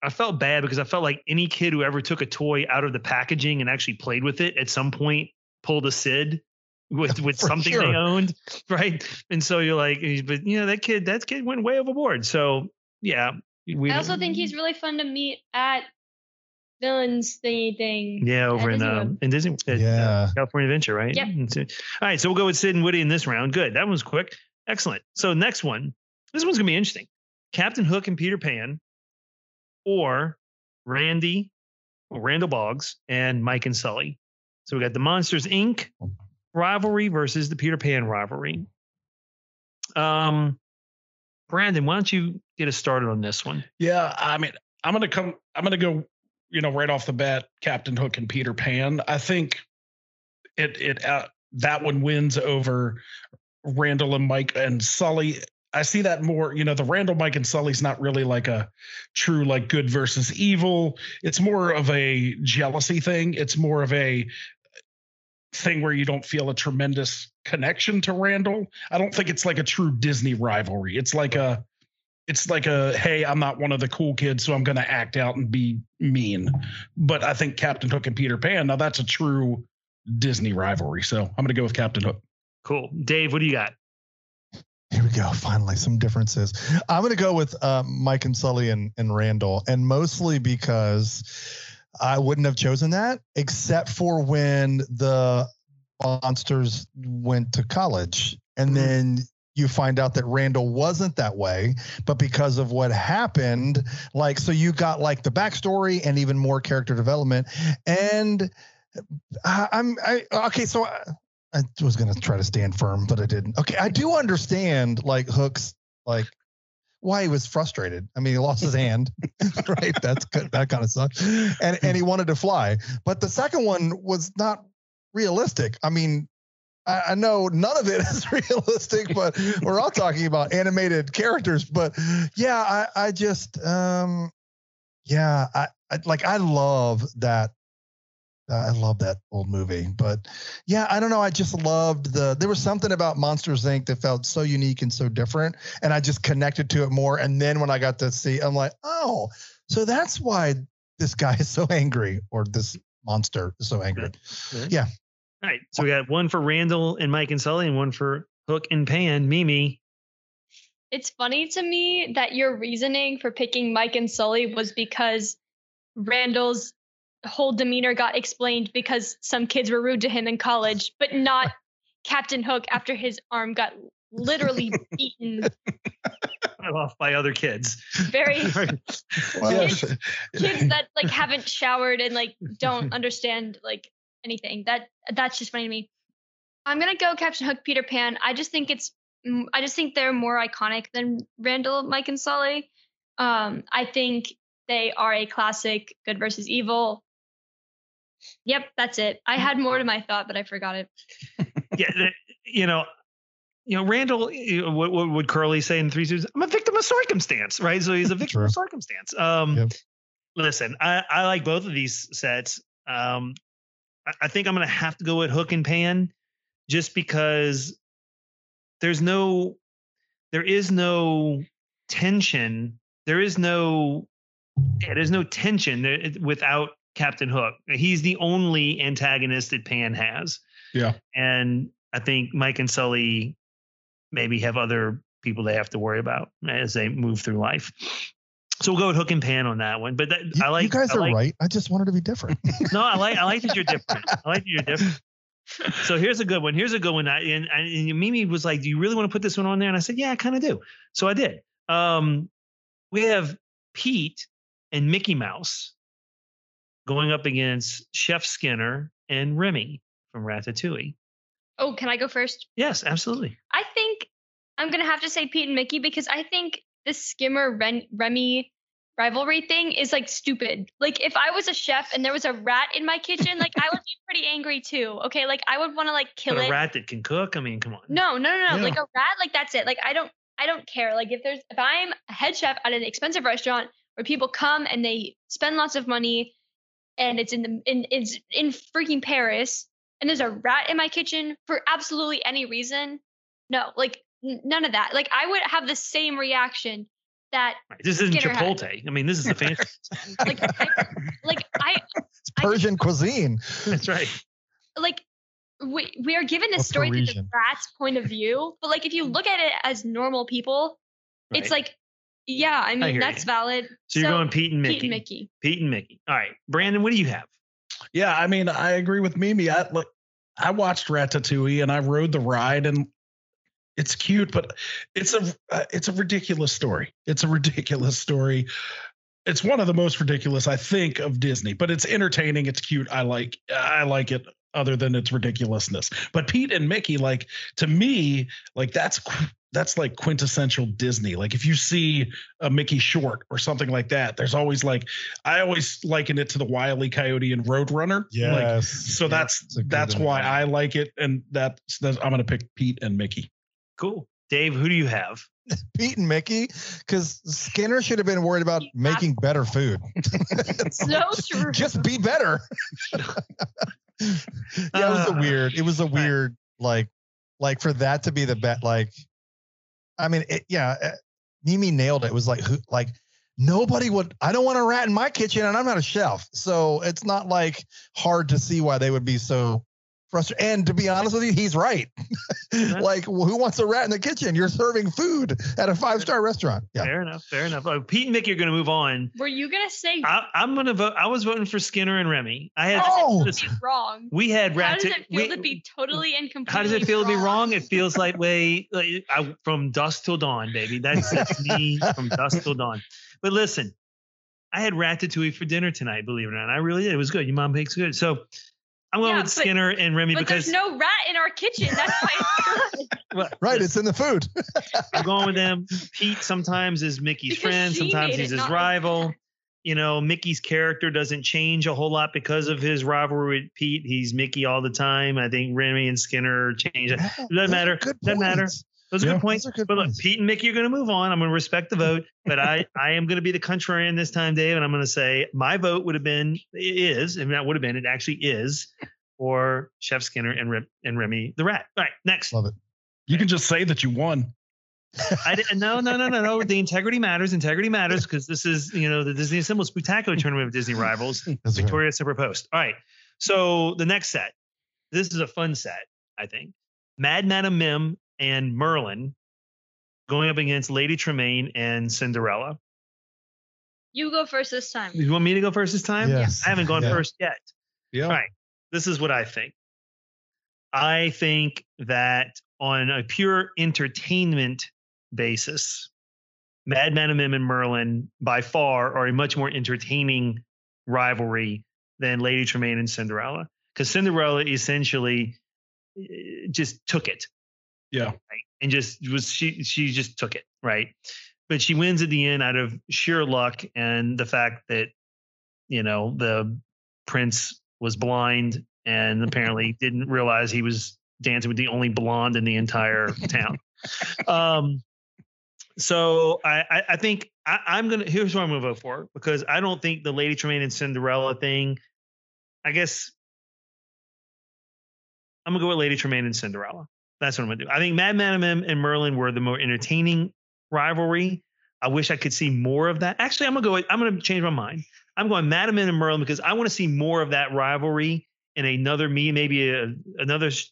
I felt bad because I felt like any kid who ever took a toy out of the packaging and actually played with it at some point pulled a Sid with something they owned. Right. And so you're like, but you know, that kid went way overboard. So yeah. I also think he's really fun to meet at Villains thingy thing. Yeah, over in Disney, California Adventure, right? Yep. All right, so we'll go with Sid and Woody in this round. Good, that one's quick. Excellent. So next one, this one's gonna be interesting. Captain Hook and Peter Pan, or Randall Boggs and Mike and Sully. So we got the Monsters Inc. rivalry versus the Peter Pan rivalry. Brandon, why don't you get us started on this one? Yeah, I mean, I'm gonna go. You know, right off the bat, Captain Hook and Peter Pan. I think it that one wins over Randall and Mike and Sully. I see that more. You know, the Randall, Mike, and Sully's not really like a true like good versus evil. It's more of a jealousy thing. It's more of a thing where you don't feel a tremendous connection to Randall. I don't think it's like a true Disney rivalry. It's like a, hey, I'm not one of the cool kids, so I'm going to act out and be mean. But I think Captain Hook and Peter Pan, now that's a true Disney rivalry. So I'm going to go with Captain Hook. Cool. Dave, what do you got? Here we go. Finally, some differences. I'm going to go with Mike and Sully and Randall, and mostly because I wouldn't have chosen that except for when the monsters went to college. And then you find out that Randall wasn't that way, but because of what happened, like, so you got like the backstory and even more character development. And I was going to try to stand firm, but I didn't. Okay. I do understand like Hook's, like why he was frustrated. I mean, he lost his hand, right? That's good. That kind of sucks. And he wanted to fly, but the second one was not realistic. I mean, I know none of it is realistic, but we're all talking about animated characters. But yeah, I love that. I love that old movie, but yeah, I don't know. I just loved there was something about Monsters Inc. that felt so unique and so different, and I just connected to it more. And then when I got to see, I'm like, oh, so that's why this guy is so angry, or this monster is so angry. Right. Yeah. All right, so we got one for Randall and Mike and Sully and one for Hook and Pan. Mimi. It's funny to me that your reasoning for picking Mike and Sully was because Randall's whole demeanor got explained because some kids were rude to him in college, but not Captain Hook after his arm got literally beaten off by other kids. Very kids that like haven't showered and like don't understand like anything. That's just funny to me. I'm gonna go Captain Hook, Peter Pan. I just think they're more iconic than Randall, Mike, and Sully. I think they are a classic good versus evil. Yep, that's it. I had more to my thought, but I forgot it. Yeah, you know, Randall. What would Curly say in 3 seasons? I'm a victim of circumstance, right? So he's a victim of circumstance. Listen, I like both of these sets. I think I'm going to have to go with Hook and Pan just because there is no tension. There's no tension without Captain Hook. He's the only antagonist that Pan has. Yeah. And I think Mike and Sully maybe have other people they have to worry about as they move through life. So we'll go with Hook and Pan on that one. But you guys are right. I just wanted to be different. No, I like that you're different. I like that you're different. So here's a good one. And Mimi was like, do you really want to put this one on there? And I said, yeah, I kind of do. So I did. We have Pete and Mickey Mouse going up against Chef Skinner and Remy from Ratatouille. Oh, can I go first? Yes, absolutely. I think I'm going to have to say Pete and Mickey because I think the Skimmer Remy rivalry thing is like stupid. Like if I was a chef and there was a rat in my kitchen, like I would be pretty angry too. Okay. Like I would want to like kill it. A rat that can cook. I mean, come on. No. Yeah. Like a rat, like that's it. Like I don't care. Like if I'm a head chef at an expensive restaurant where people come and they spend lots of money and it's in freaking Paris and there's a rat in my kitchen for absolutely any reason. No, like none of that. Like I would have the same reaction. That this isn't Chipotle. Had. I mean, this is the fancy. It's Persian cuisine. That's right. Like we are given this story through the rat's point of view, but like if you look at it as normal people, right. It's like, yeah, I mean that's valid. So you're going Pete and Mickey. All right, Brandon, what do you have? Yeah, I mean, I agree with Mimi. I watched Ratatouille and I rode the ride and. It's cute, but it's a ridiculous story. It's one of the most ridiculous, I think, of Disney. But it's entertaining. It's cute. I like it. Other than its ridiculousness, but Pete and Mickey, like to me, like that's like quintessential Disney. Like if you see a Mickey short or something like that, there's always like I always liken it to the Wile E. Coyote and Roadrunner. Yes. Like, so that's why I like it, and that's I'm gonna pick Pete and Mickey. Cool. Dave, who do you have? Pete and Mickey, because Skinner should have been worried about making better food. So true. Just be better. It was a weird, like for that to be the bet, like, I mean, Mimi nailed it. It was like, who, like, nobody would, I don't want a rat in my kitchen and I'm not a chef. So it's not like hard to see why they would be so. And to be honest with you, he's right. Like, well, who wants a rat in the kitchen? You're serving food at a five-star restaurant. Yeah. Fair enough. Oh, Pete and Mickey are going to move on. Were you going to say? I'm going to vote. I was voting for Skinner and Remy. I had wrong. We had rat. How does it feel to be totally and completely? How does it feel to be wrong? It feels like from dusk till dawn, baby. That's me from dusk till dawn. But listen, I had ratatouille for dinner tonight. Believe it or not, I really did. It was good. Your mom makes good. So. I'm going with Skinner and Remy because there's no rat in our kitchen. That's why it's good. Well, right, it's in the food. I'm going with them. Pete sometimes is Mickey's friend, sometimes he's his rival. Like, you know, Mickey's character doesn't change a whole lot because of his rivalry with Pete. He's Mickey all the time. I think Remy and Skinner change. It doesn't matter. Those are good points. But look, Pete and Mickey are going to move on. I'm going to respect the vote, but I am going to be the contrarian this time, Dave, and I'm going to say my vote would have been it actually is, for Chef Skinner and Remy the Rat. All right, next. Love it. You can just say that you won. I didn't. No. The integrity matters. Integrity matters because this is the Disney Assembled Spectacular Tournament of Disney Rivals. Victoria Super Post. All right. So the next set. This is a fun set, I think. Mad Madam Mim. And Merlin going up against Lady Tremaine and Cinderella. You go first this time. You want me to go first this time? Yes. I haven't gone first yet. Yeah. All right. This is what I think. I think that on a pure entertainment basis, Mad Madam Mim and Merlin by far are a much more entertaining rivalry than Lady Tremaine and Cinderella, because Cinderella essentially just took it. Yeah. Right? And she just took it. Right. But she wins at the end out of sheer luck. And the fact that, the prince was blind and apparently didn't realize he was dancing with the only blonde in the entire town. So I think here's what I'm going to vote for, because I don't think the Lady Tremaine and Cinderella thing, I guess I'm going to go with Lady Tremaine and Cinderella. That's what I'm going to do. I think Mad Madam and Merlin were the more entertaining rivalry. I wish I could see more of that. Actually, I'm going to change my mind. I'm going Madam and Merlin because I want to see more of that rivalry in another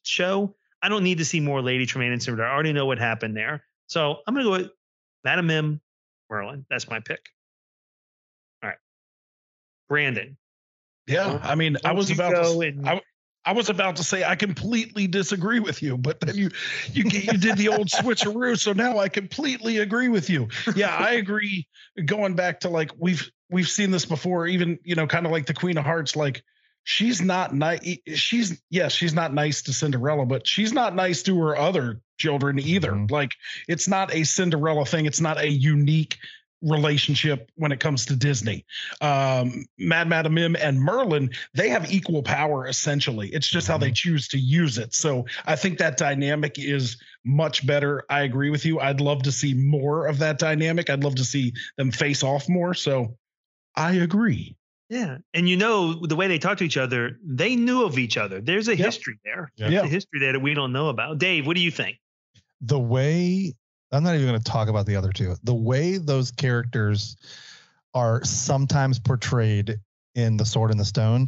show. I don't need to see more Lady Tremaine and Cinderella. I already know what happened there. So I'm going to go with Madam M, Merlin. That's my pick. All right. Brandon. Yeah. I was about to say I completely disagree with you, but then you did the old switcheroo, so now I completely agree with you. Yeah, I agree. Going back to like we've seen this before, even kind of like the Queen of Hearts. Like she's not nice. She's not nice to Cinderella, but she's not nice to her other children either. Mm-hmm. Like it's not a Cinderella thing. It's not a unique relationship when it comes to Disney. Mad Madam Mim and Merlin, they have equal power, essentially. It's just how they choose to use it. So I think that dynamic is much better. I agree with you. I'd love to see more of that dynamic. I'd love to see them face off more. So I agree. Yeah. And you know, the way they talk to each other, they knew of each other. There's a history there. Yeah. There's a history there that we don't know about. Dave, what do you think? The way... I'm not even going to talk about the other two. The way those characters are sometimes portrayed in The Sword in the Stone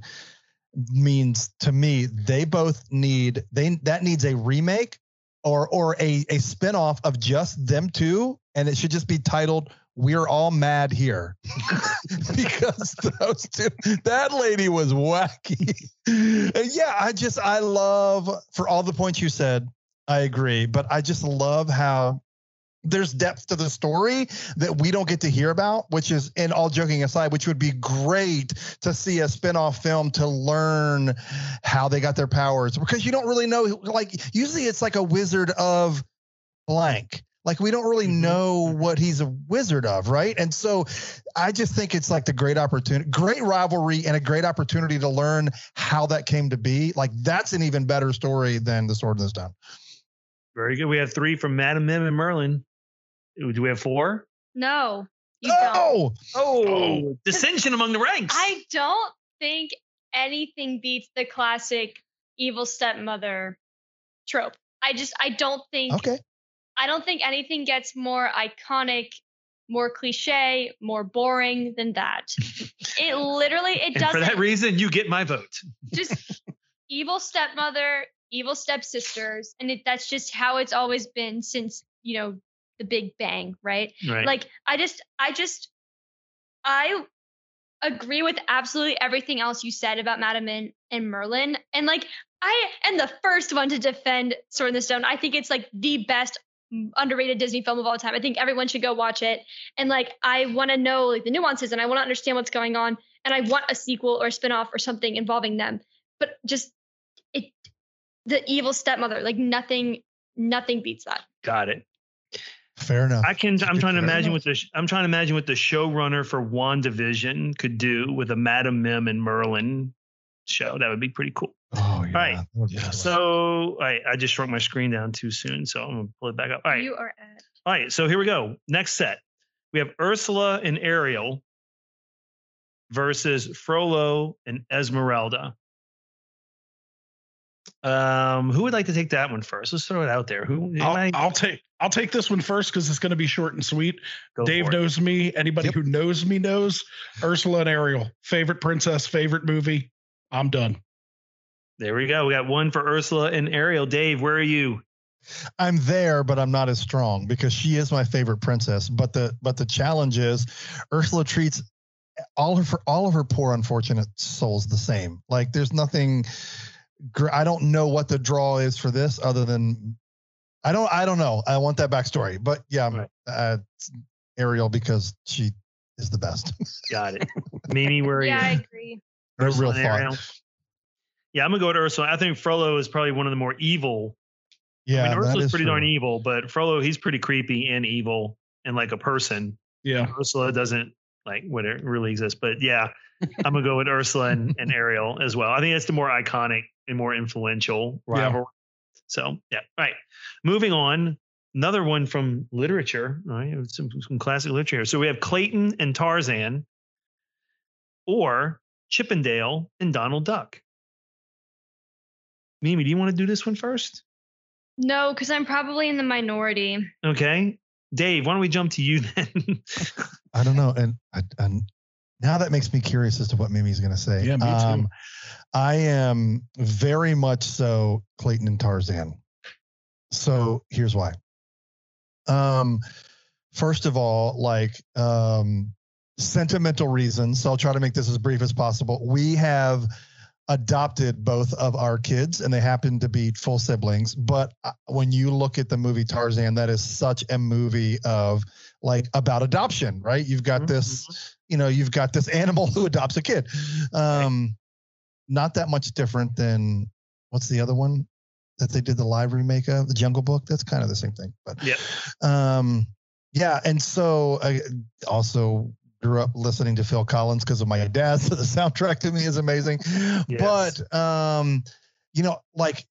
means to me they both need that needs a remake or a spinoff of just them two, and it should just be titled "We're All Mad Here," because those two, that lady was wacky. And yeah, I love, for all the points you said, I agree, but I just love how there's depth to the story that we don't get to hear about, which is, and all joking aside, which would be great to see a spinoff film to learn how they got their powers, because you don't really know. Like, usually it's like a wizard of blank. Like, we don't really know what he's a wizard of, right? And so I just think it's like the great opportunity, great rivalry, and a great opportunity to learn how that came to be. Like, that's an even better story than The Sword in the Stone. Very good. We have three from Madam Mim and Merlin. Do we have four? No. You don't. Oh, dissension among the ranks. I don't think anything beats the classic evil stepmother trope. I don't think anything gets more iconic, more cliche, more boring than that. It doesn't. For that reason, you get my vote. Just evil stepmother, evil stepsisters, and that's just how it's always been since, you know, the Big Bang, right? Like, I agree with absolutely everything else you said about Madam Mim and Merlin, and like, I am the first one to defend Sword in the Stone. I think it's like the best underrated Disney film of all time. I think everyone should go watch it, and like, I want to know like the nuances, and I want to understand what's going on, and I want a sequel or a spinoff or something involving them. But just the evil stepmother, like nothing beats that. Got it. Fair enough. I'm trying to imagine what the showrunner for WandaVision could do with a Madam Mim and Merlin show. That would be pretty cool. Oh, yeah. All right. Yeah. So I just shrunk my screen down too soon, so I'm going to pull it back up. All right. All right. So here we go. Next set. We have Ursula and Ariel versus Frollo and Esmeralda. Who would like to take that one first? Let's throw it out there. I'll take this one first because it's going to be short and sweet. Dave knows me. Anybody who knows me knows Ursula and Ariel. Favorite princess, favorite movie. I'm done. There we go. We got one for Ursula and Ariel. Dave, where are you? I'm there, but I'm not as strong because she is my favorite princess. But the challenge is Ursula treats all of her poor unfortunate souls the same. Like, there's nothing. I don't know what the draw is for this other than I don't know. I want that backstory, but yeah, Ariel, because she is the best. Got it. Mimi, where are you? Yeah, I agree. Real thought. Yeah, I'm gonna go with Ursula. I think Frollo is probably one of the more evil. Yeah, I mean, Ursula's pretty darn evil, but Frollo, he's pretty creepy and evil and like a person. Yeah, and Ursula doesn't like what it really exists, but yeah, I'm gonna go with Ursula and Ariel as well. I think that's the more iconic and more influential rivalry. Yeah. So yeah, all right. Moving on, another one from literature. All right, some classic literature. So we have Clayton and Tarzan, or Chippendale and Donald Duck. Mimi, do you want to do this one first? No, because I'm probably in the minority. Okay, Dave, why don't we jump to you then? I don't know, and now that makes me curious as to what Mimi's going to say. Yeah, me too. I am very much so Clayton and Tarzan. So here's why. First of all, like sentimental reasons. So I'll try to make this as brief as possible. We have adopted both of our kids, and they happen to be full siblings. But when you look at the movie Tarzan, that is such a movie of like about adoption, right? You've got this, you know, you've got this animal who adopts a kid. Not that much different than what's the other one that they did the live remake of, The Jungle Book. That's kind of the same thing. But Yeah. And so I also grew up listening to Phil Collins because of my dad. So the soundtrack to me is amazing. Yes. But, you know, like,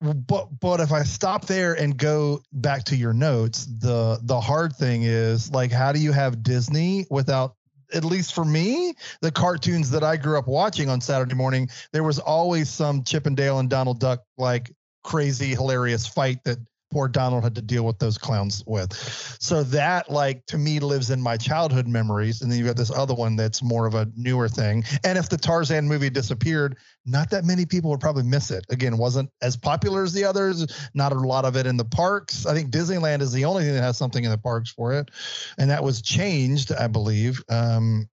but if I stop there and go back to your notes, the hard thing is, like, how do you have Disney without, at least for me, the cartoons that I grew up watching on Saturday morning, there was always some Chip and Dale and Donald Duck, like, crazy, hilarious fight that poor Donald had to deal with those clowns with. So that, like, to me, lives in my childhood memories. And then you've got this other one that's more of a newer thing. And if the Tarzan movie disappeared, not that many people would probably miss it. Again, wasn't as popular as the others. Not a lot of it in the parks. I think Disneyland is the only thing that has something in the parks for it. And that was changed, I believe. But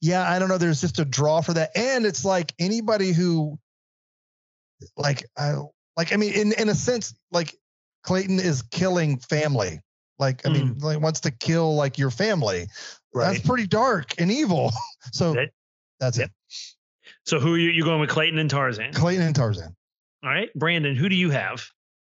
yeah, I don't know. There's just a draw for that. And it's like anybody who, like, I mean, in a sense, like, Clayton is killing family. Like, I mean, like, wants to kill, like, your family. Right. That's pretty dark and evil. So that's it. So who are you going with, Clayton and Tarzan? Clayton and Tarzan. All right, Brandon, who do you have?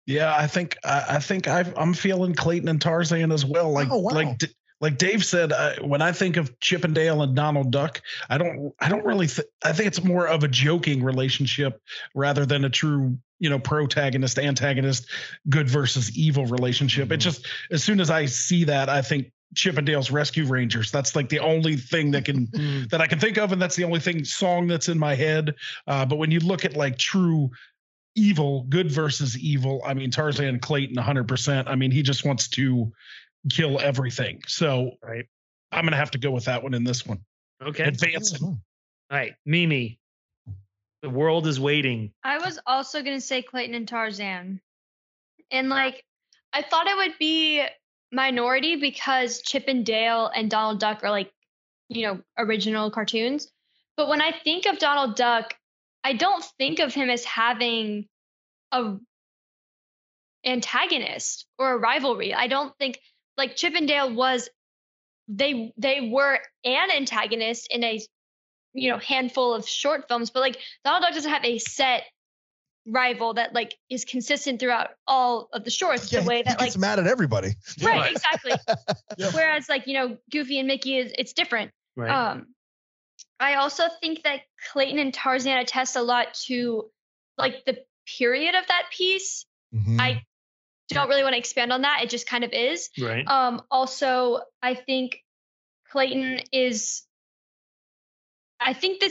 Yeah, I think I'm feeling Clayton and Tarzan as well. Like, oh, wow. Like Dave said, when I think of Chip and Dale and Donald Duck, I don't really I think it's more of a joking relationship rather than a true, you know, protagonist, antagonist, good versus evil relationship. Mm-hmm. It just, as soon as I see that, I think Chip and Dale's Rescue Rangers. That's like the only thing that that I can think of, and that's the only song that's in my head. But when you look at, like, true evil, good versus evil, I mean, Tarzan, Clayton, 100%. I mean, he just wants to kill everything. So right. I'm gonna have to go with that one in this one. Okay. Advancing. All right. Mimi, the world is waiting. I was also gonna say Clayton and Tarzan. And, like, I thought it would be minority because Chip and Dale and Donald Duck are, like, you know, original cartoons. But when I think of Donald Duck, I don't think of him as having a antagonist or a rivalry. I don't think, like, Chip and Dale was, they were an antagonist in a, you know, handful of short films, but, like, Donald Duck doesn't have a set rival that, like, is consistent throughout all of the shorts. Yeah, the way that, like, it's mad at everybody. Right, exactly. Yeah. Whereas, like, you know, Goofy and Mickey it's different. Right. I also think that Clayton and Tarzan attest a lot to, like, the period of that piece. Mm-hmm. I don't really want to expand on that. It just kind of is. Right. Also, I think Clayton is. I think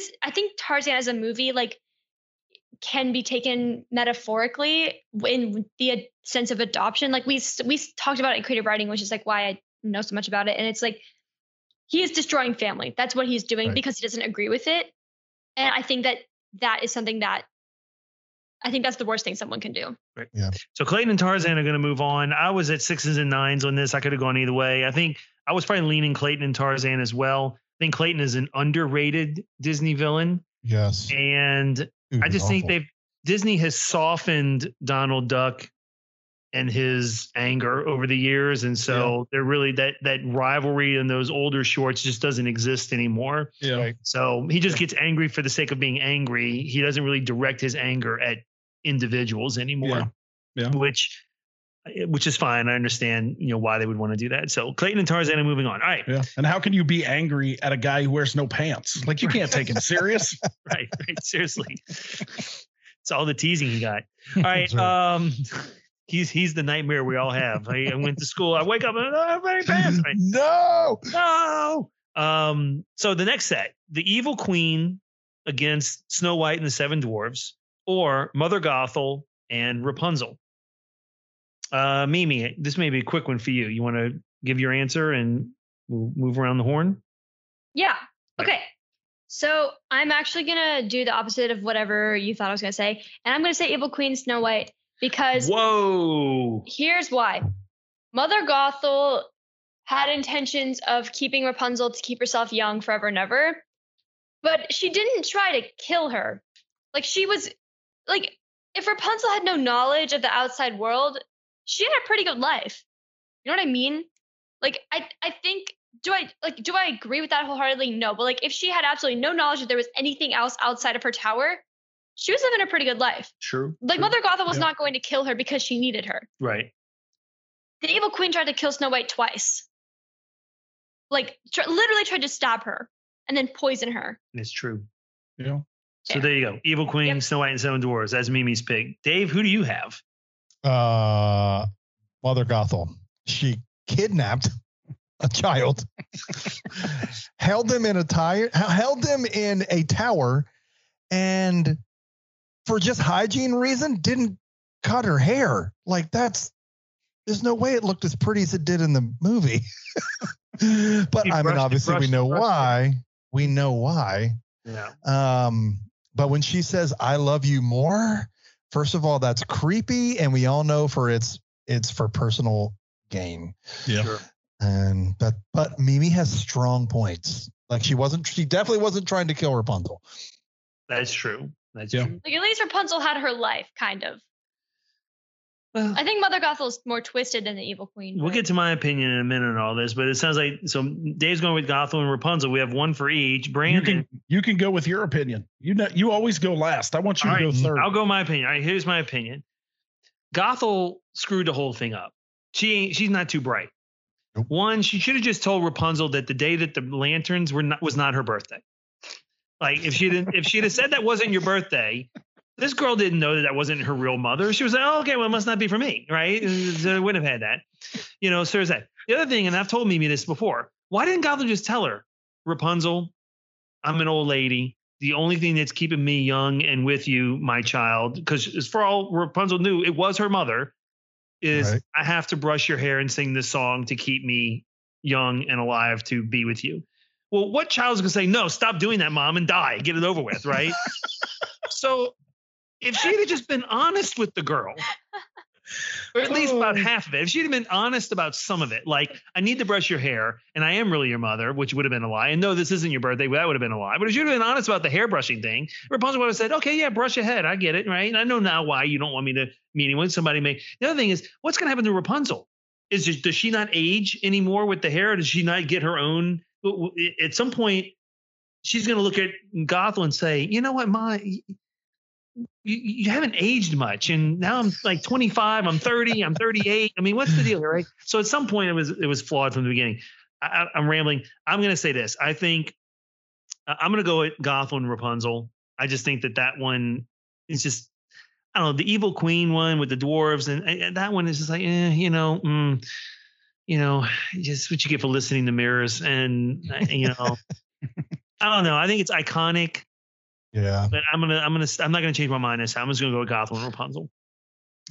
Tarzan as a movie, like, can be taken metaphorically in the sense of adoption. Like, we talked about it in creative writing, which is, like, why I know so much about it. And it's like, he is destroying family. That's what he's doing, right, because he doesn't agree with it. And I think that is something that. I think that's the worst thing someone can do. Right. Yeah. So Clayton and Tarzan are going to move on. I was at 6s and 9s on this. I could have gone either way. I think I was probably leaning Clayton and Tarzan as well. I think Clayton is an underrated Disney villain. Yes. And dude, I just think Disney has softened Donald Duck and his anger over the years. And so they're really that rivalry in those older shorts just doesn't exist anymore. Yeah. Right. So he just gets angry for the sake of being angry. He doesn't really direct his anger at individuals anymore, which is fine. I understand, you know, why they would want to do that. So Clayton and Tarzan are moving on. All right. Yeah. And how can you be angry at a guy who wears no pants? Like, you can't take him serious. Right. Seriously. It's all the teasing he got. All right. He's the nightmare we all have. I went to school. I wake up and I'm wearing pants. Right? No. So the next set, the evil queen against Snow White and the Seven Dwarves, or Mother Gothel and Rapunzel. Mimi, this may be a quick one for you. You want to give your answer and we'll move around the horn? Yeah. Okay. So I'm actually going to do the opposite of whatever you thought I was going to say. And I'm going to say evil queen Snow White because here's why. Mother Gothel had intentions of keeping Rapunzel to keep herself young forever and ever, but she didn't try to kill her. Like, she was, like, if Rapunzel had no knowledge of the outside world, she had a pretty good life. You know what I mean? Like, I think, do I agree with that wholeheartedly? No. But, like, if she had absolutely no knowledge that there was anything else outside of her tower, she was living a pretty good life. True. Like, Mother Gothel was not going to kill her because she needed her. Right. The evil queen tried to kill Snow White twice. Like, literally tried to stab her and then poison her. It's true. Yeah. So there you go. Evil Queen, yep. Snow White and Seven Dwarves. That's Mimi's pick. Dave, who do you have? Mother Gothel. She kidnapped a child, held them in a tower, and for just hygiene reason, didn't cut her hair. Like, there's no way it looked as pretty as it did in the movie. But obviously we know why. We know why. Yeah. But when she says, I love you more, first of all, that's creepy. And we all know it's for personal gain. Yeah. Sure. And but Mimi has strong points. Like, she definitely wasn't trying to kill Rapunzel. That's true. That's true. Like, at least Rapunzel had her life, kind of. Well, I think Mother Gothel is more twisted than the Evil Queen. We'll get to my opinion in a minute on all this, but it sounds like, so Dave's going with Gothel and Rapunzel. We have one for each. Brandon, you can go with your opinion. You always go last. I want you to go third. I'll go my opinion. All right, here's my opinion. Gothel screwed the whole thing up. She's not too bright. Nope. One, she should have just told Rapunzel that the day that the lanterns was not her birthday. Like, if she'd have said that wasn't your birthday. This girl didn't know that wasn't her real mother. She was like, oh, okay, well, it must not be for me, right? So I wouldn't have had that. You know, so there's that. The other thing, and I've told Mimi this before, why didn't Gothel just tell her, Rapunzel, I'm an old lady. The only thing that's keeping me young and with you, my child, because as for all Rapunzel knew, it was her mother, is I have to brush your hair and sing this song to keep me young and alive to be with you. Well, what child's going to say, no, stop doing that, mom, and die. Get it over with, right? So... if she'd have just been honest with the girl, or at least about half of it, if she'd have been honest about some of it, like, I need to brush your hair, and I am really your mother, which would have been a lie. And no, this isn't your birthday. That would have been a lie. But if she'd have been honest about the hair brushing thing, Rapunzel would have said, okay, yeah, brush your head. I get it, right? And I know now why you don't want me to meet anyone. The other thing is, what's going to happen to Rapunzel? Does she not age anymore with the hair? Or does she not get her own? At some point, she's going to look at Gothel and say, you know what, Ma... You haven't aged much, and now I'm like 25, I'm 30, I'm 38. I mean, what's the deal here, right? So at some point it was flawed from the beginning. I'm rambling. I'm going to say this. I think I'm going to go at Gothel and Rapunzel. I just think that one is just, I don't know, the Evil Queen one with the dwarves, and that one is just like, just what you get for listening to mirrors, and I don't know. I think it's iconic. Yeah, but I'm not gonna change my mind this time. I'm just gonna go with Gothel and Rapunzel.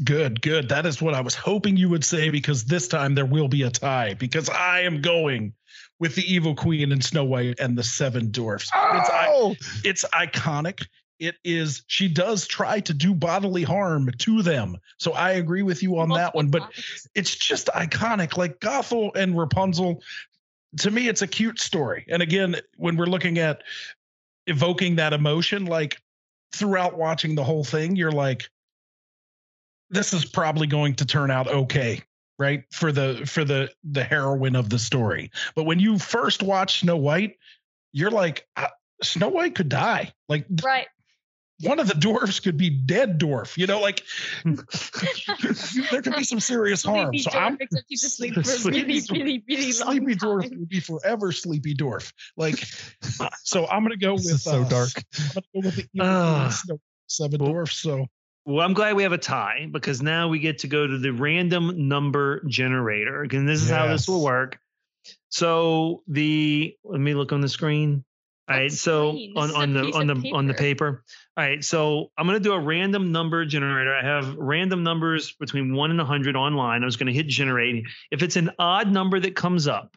Good. That is what I was hoping you would say, because this time there will be a tie, because I am going with the Evil Queen and Snow White and the Seven Dwarfs. Oh! It's iconic. It is. She does try to do bodily harm to them, so I agree with you on that one. But it's just iconic, like Gothel and Rapunzel. To me, it's a cute story. And again, when we're looking at evoking that emotion, like throughout watching the whole thing, you're like, this is probably going to turn out okay, right? For the heroine of the story. But when you first watch Snow White, you're like, Snow White could die. Like, right. One of the dwarves could be dead dwarf, like there could be some serious harm. So I'm sleepy dwarf would be forever sleepy dwarf. Like, so I'm going to go with so dark. I'm going to go with the Seven Dwarfs. So, well, I'm glad we have a tie, because now we get to go to the random number generator. And this is how this will work. So let me look on the screen. All right, so on the paper. All right, so I'm going to do a random number generator. I have random numbers between 1 and 100 online. I was going to hit generate. If it's an odd number that comes up,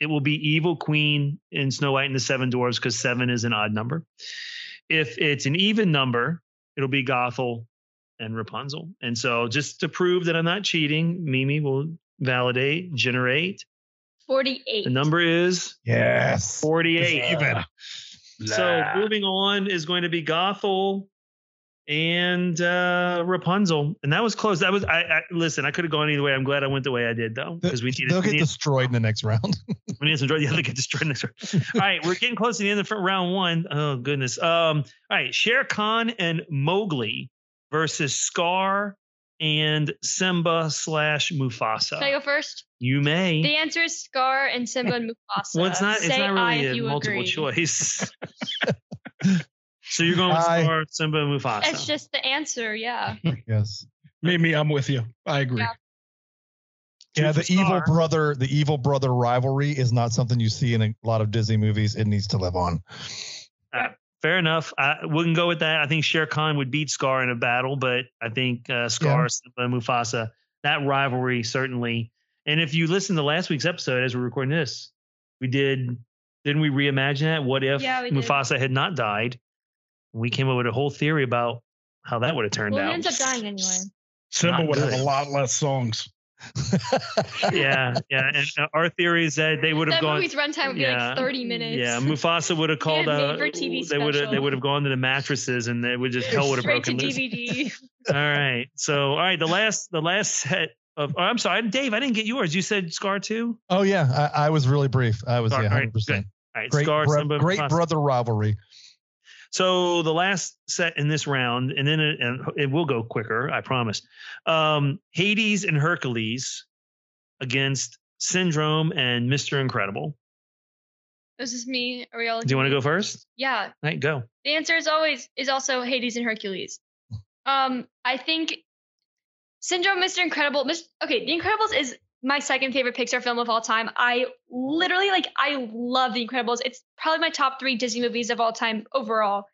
it will be Evil Queen and Snow White and the Seven Dwarves, because 7 is an odd number. If it's an even number, it'll be Gothel and Rapunzel. And so just to prove that I'm not cheating, Mimi will validate, generate. 48. The number is 48. So moving on is going to be Gothel and Rapunzel, and that was close. That was I could have gone either way. I'm glad I went the way I did, though, because they'll get destroyed in the next round. We need to enjoy the other get destroyed next round. All right, we're getting close to the end of round one. Oh goodness. All right, Shere Khan and Mowgli versus Scar and Simba slash Mufasa. Can I go first? You may. The answer is Scar and Simba and Mufasa. Well, it's not really a multiple choice. So you're going with Scar, Simba, and Mufasa. That's just the answer, yeah. Yes. Mimi, I'm with you. I agree. Yeah. Yeah, the evil brother rivalry is not something you see in a lot of Disney movies. It needs to live on. Fair enough. I wouldn't go with that. I think Shere Khan would beat Scar in a battle, but I think Scar, Simba, and Mufasa, that rivalry certainly. And if you listen to last week's episode, as we're recording this, didn't we reimagine that? What if Mufasa had not died? We came up with a whole theory about how that would have turned out. He ends up dying anyway. Simba would have a lot less songs. yeah, and our theory is that they would have gone. That movie's runtime would be like 30 minutes. Yeah, Mufasa would have called out. They would have gone to the mattresses, and they would just hell would have broken loose. DVD. All right. The last set of. Oh, I'm sorry, Dave. I didn't get yours. You said Scar too. Oh yeah, I was really brief. I was 100%. All right, great brother rivalry. So the last set in this round, and then it will go quicker, I promise. Hades and Hercules against Syndrome and Mr. Incredible. This is me. Are we all? Do you want to go first? Yeah. All right, go. The answer is also Hades and Hercules. I think Syndrome, Mr. Incredible. The Incredibles is my second favorite Pixar film of all time. I literally, I love The Incredibles. It's probably my top 3 Disney movies of all time overall.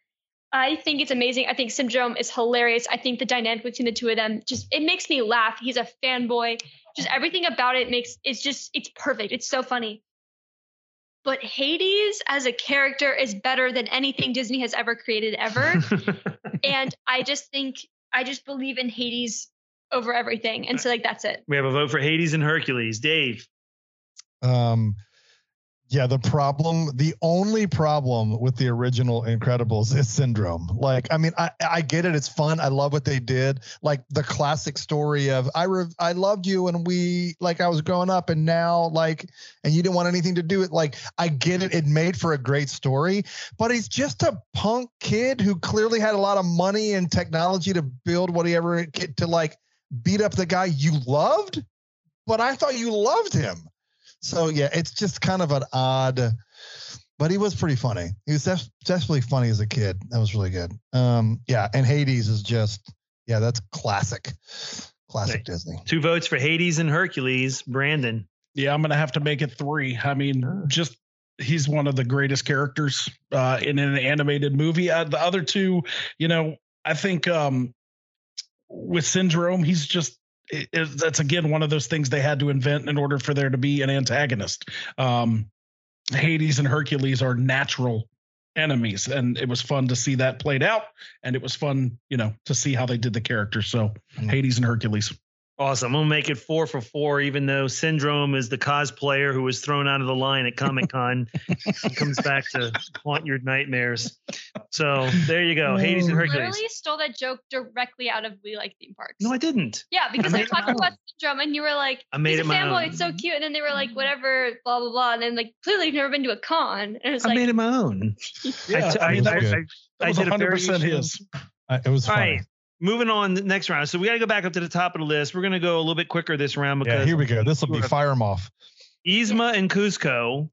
I think it's amazing. I think Syndrome is hilarious. I think the dynamic between the two of them, it makes me laugh. He's a fanboy. Just everything about it it's perfect. It's so funny. But Hades as a character is better than anything Disney has ever created ever. And I just believe in Hades over everything. And so that's it. We have a vote for Hades and Hercules. Dave. Yeah, the only problem with the original Incredibles is Syndrome. I get it. It's fun. I love what they did. The classic story of I loved you and we I was growing up and now and you didn't want anything to do with I get it. It made for a great story, but he's just a punk kid who clearly had a lot of money and technology to build whatever beat up the guy you loved, but I thought you loved him. So yeah, it's just kind of an odd, but he was pretty funny. He was definitely funny as a kid. That was really good. And Hades is that's classic right. Disney. 2 votes for Hades and Hercules. Brandon. Yeah, I'm going to have to make it 3. I mean, he's one of the greatest characters in an animated movie. The other 2, I think with Syndrome, he's just. That's again one of those things they had to invent in order for there to be an antagonist. Hades and Hercules are natural enemies, and it was fun to see that played out. And it was fun, to see how they did the character. So Hades and Hercules. Awesome. I'm gonna make it 4 for 4, even though Syndrome is the cosplayer who was thrown out of the line at Comic-Con and comes back to haunt your nightmares. So there you go. Hades and Hercules. You literally stole that joke directly out of We Like Theme Parks. No, I didn't. Yeah, because I talked about Syndrome and you were like, he's a fanboy, it's so cute. And then they were like, whatever, blah, blah, blah. And then clearly you've never been to a con. And it was I made it my own. Yeah, I did 100% his. It was funny. Right. Moving on to the next round. So we got to go back up to the top of the list. We're going to go a little bit quicker this round. Because here we go. This will be fire them off. Yzma and Kuzco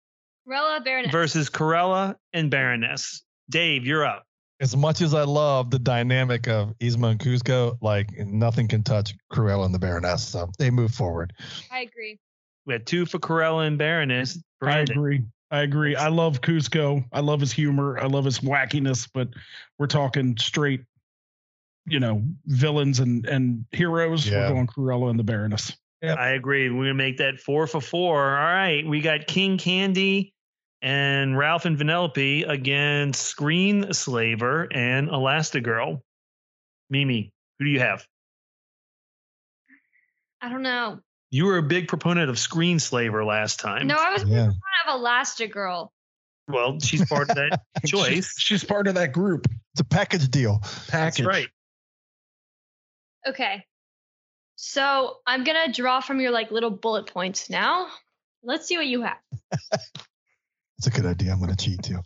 versus Cruella and Baroness. Dave, you're up. As much as I love the dynamic of Yzma and Kuzco, nothing can touch Cruella and the Baroness. So they move forward. I agree. We had 2 for Cruella and Baroness. Brandon. I agree. I love Kuzco. I love his humor. I love his wackiness, but we're talking straight villains and heroes. Yeah. We're going Cruella and the Baroness. Yep. I agree. We're going to make that 4 for 4. All right. We got King Candy and Ralph and Vanellope against Screenslaver and Elastigirl. Mimi, who do you have? I don't know. You were a big proponent of Screenslaver last time. No, I was a big proponent of Elastigirl. Well, she's part of that choice. She's part of that group. It's a package deal. That's right. Okay, so I'm going to draw from your little bullet points now. Let's see what you have. That's a good idea. I'm going to cheat too.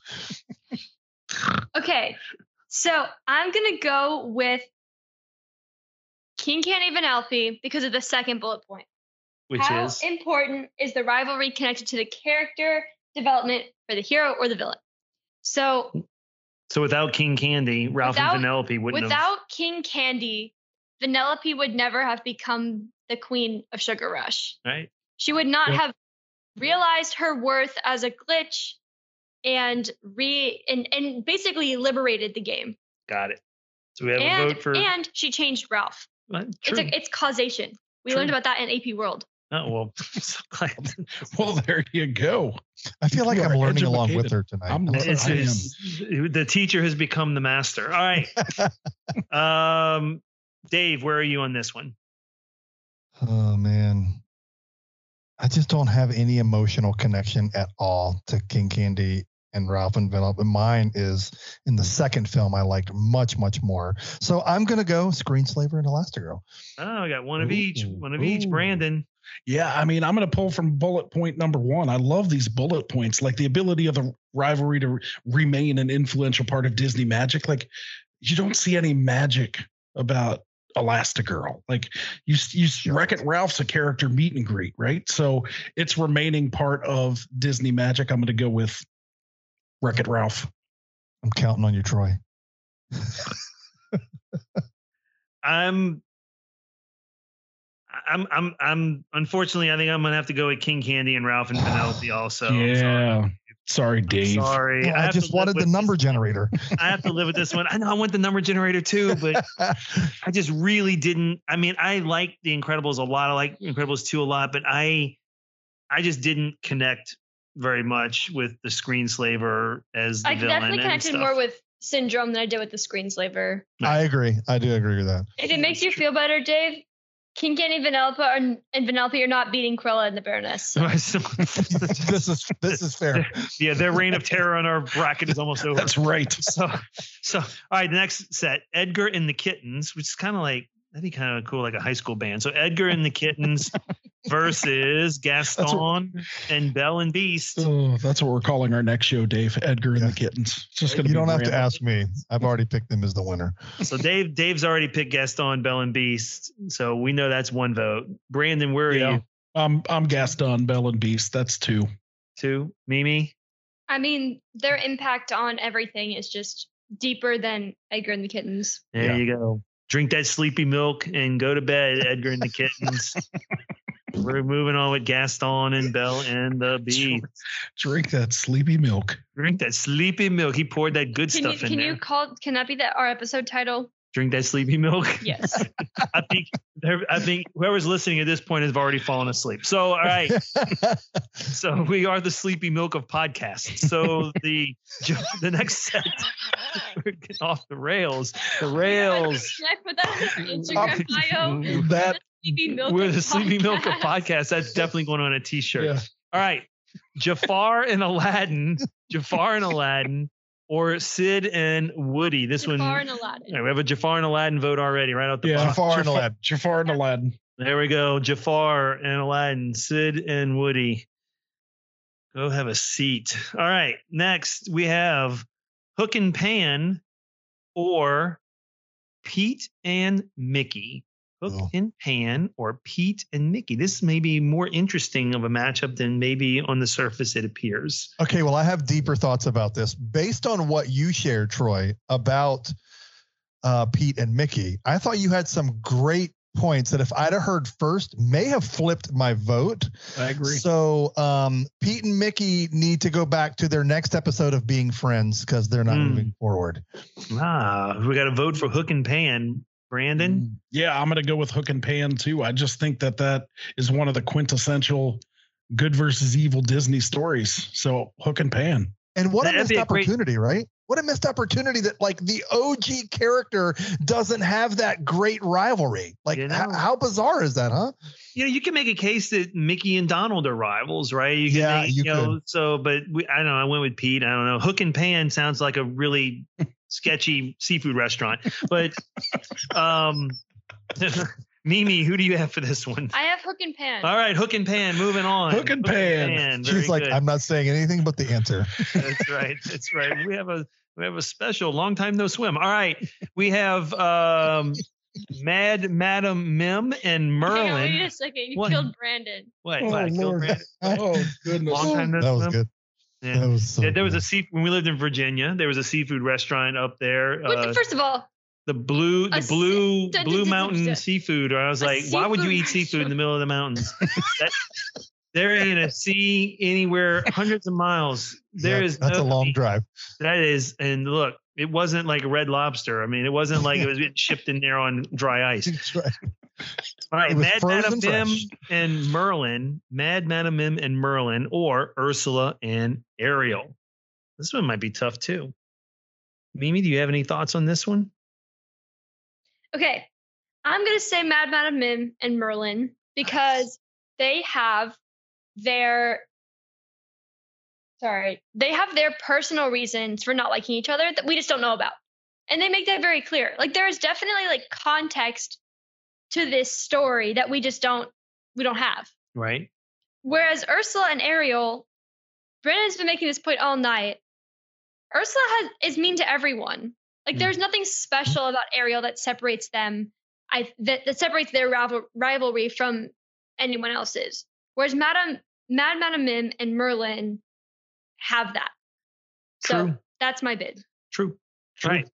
Okay, so I'm going to go with King Candy Vanellope because of the second bullet point. Which How is? How important is the rivalry connected to the character development for the hero or the villain? So without King Candy, and Vanellope wouldn't Without King Candy, Vanellope would never have become the Queen of Sugar Rush. Right. She would not have realized her worth as a glitch and basically liberated the game. Got it. So we have a vote for... And she changed Ralph. Well, true. It's causation. We learned about that in AP World. Oh, well, I'm so glad. Well, there you go. I feel like I'm learning along with her tonight. The teacher has become the master. All right. Dave, where are you on this one? Oh, man. I just don't have any emotional connection at all to King Candy and Ralph and Vanellope. Mine is in the second film I liked much, much more. So I'm going to go Screenslaver and Elastigirl. Oh, I got one of each. One of each, Brandon. Yeah, I mean, I'm going to pull from bullet point number one. I love these bullet points, like the ability of the rivalry to remain an influential part of Disney magic. Like, you don't see any magic about Elastigirl. Like, you Wreck-It Ralph's a character meet and greet, right? So it's remaining part of Disney magic. I'm going to go with Wreck-It Ralph. I'm counting on you, Troy. I'm unfortunately, I think I'm gonna have to go with King Candy and Ralph and Vanellope also. Yeah. Sorry, Dave. I'm sorry. Yeah, I just wanted the number generator. I have to live with this one. I know I want the number generator too, but I just really didn't. I mean, I like The Incredibles a lot. I like Incredibles 2 a lot, but I just didn't connect very much with the Screenslaver as the villain. I definitely connected more with Syndrome than I did with the Screenslaver. I agree. I do agree with that. If it makes you feel better, Dave, King Candy, Vanellope are not beating Cruella and the Baroness. This is fair. Yeah, their reign of terror on our bracket is almost over. That's right. So all right, the next set, Edgar and the Kittens, which is kind of like, that'd be kind of cool, like a high school band. So Edgar and the Kittens versus Gaston and Belle and Beast. Oh, that's what we're calling our next show, Dave. Edgar and the Kittens. It's just gonna. You don't have to ask me. I've already picked them as the winner. So Dave's already picked Gaston, Belle and Beast. So we know that's one vote. Brandon, where are you? I'm Gaston, Belle and Beast. That's two. Two? Mimi? I mean, their impact on everything is just deeper than Edgar and the Kittens. There you go. Drink that sleepy milk and go to bed, Edgar and the Kittens. We're moving on with Gaston and Belle and the Beast. Drink that sleepy milk. Drink that sleepy milk. He poured that good stuff in there. Can that be our episode title? Drink that sleepy milk. Yes. I think whoever's listening at this point has already fallen asleep. So, all right. So we are the sleepy milk of podcasts. So the next set, we're getting off the rails. Can I put that on Instagram bio? We're the sleepy milk of podcasts. That's definitely going on a t-shirt. Yeah. All right. Jafar and Aladdin. Or Sid and Woody. Jafar and Aladdin. Right, we have a Jafar and Aladdin vote already, right out the box. Jafar and Aladdin. There we go. Jafar and Aladdin. Sid and Woody. Go have a seat. All right. Next, we have Hook and Pan or Pete and Mickey. Hook and Pan or Pete and Mickey. This may be more interesting of a matchup than maybe on the surface it appears. Okay, well, I have deeper thoughts about this. Based on what you shared, Troy, about Pete and Mickey, I thought you had some great points that if I'd have heard first, may have flipped my vote. I agree. So Pete and Mickey need to go back to their next episode of being friends because they're not moving forward. We got a vote for Hook and Pan. Brandon? Yeah, I'm going to go with Hook and Pan too. I just think that is one of the quintessential good versus evil Disney stories. So Hook and Pan. And what a missed opportunity, right? What a missed opportunity that like the OG character doesn't have that great rivalry. Like how bizarre is that, huh? You know, you can make a case that Mickey and Donald are rivals, right? I don't know. I went with Pete. I don't know. Hook and Pan sounds like a really sketchy seafood restaurant, but Mimi, who do you have for this one? I have Hook and Pan. All right, Hook and Pan, moving on. Hook and Pan. She's like, good. I'm not saying anything but the answer. That's right. We have a special long time no swim. All right, we have Mad Madam Mim and Merlin. Hey, wait a second, you killed Brandon. What? Oh, I killed Brandon. Oh goodness! Long time that was good. Yeah. That was so there was a seafood when we lived in Virginia. There was a seafood restaurant up there. First of all, the Blue Mountain Seafood. I was like, why would you eat seafood in the middle of the mountains? There ain't a sea anywhere, hundreds of miles. That's a long drive. That is, and look, it wasn't like Red Lobster. I mean, it wasn't like it was being shipped in there on dry ice. That's right. All right, Mad Madam Mim and Merlin, or Ursula and Ariel. This one might be tough too. Mimi, do you have any thoughts on this one? Okay, I'm gonna say Mad Madam Mim and Merlin because they have their personal reasons for not liking each other that we just don't know about. And they make that very clear. Like, there is definitely like context to this story that we just don't have. Right. Whereas Ursula and Ariel, Brandon's been making this point all night. Ursula is mean to everyone. Like, there's nothing special about Ariel that separates them. That separates their rivalry from anyone else's. Whereas Mad Madam Mim and Merlin have that. So that's my bid. True. Right.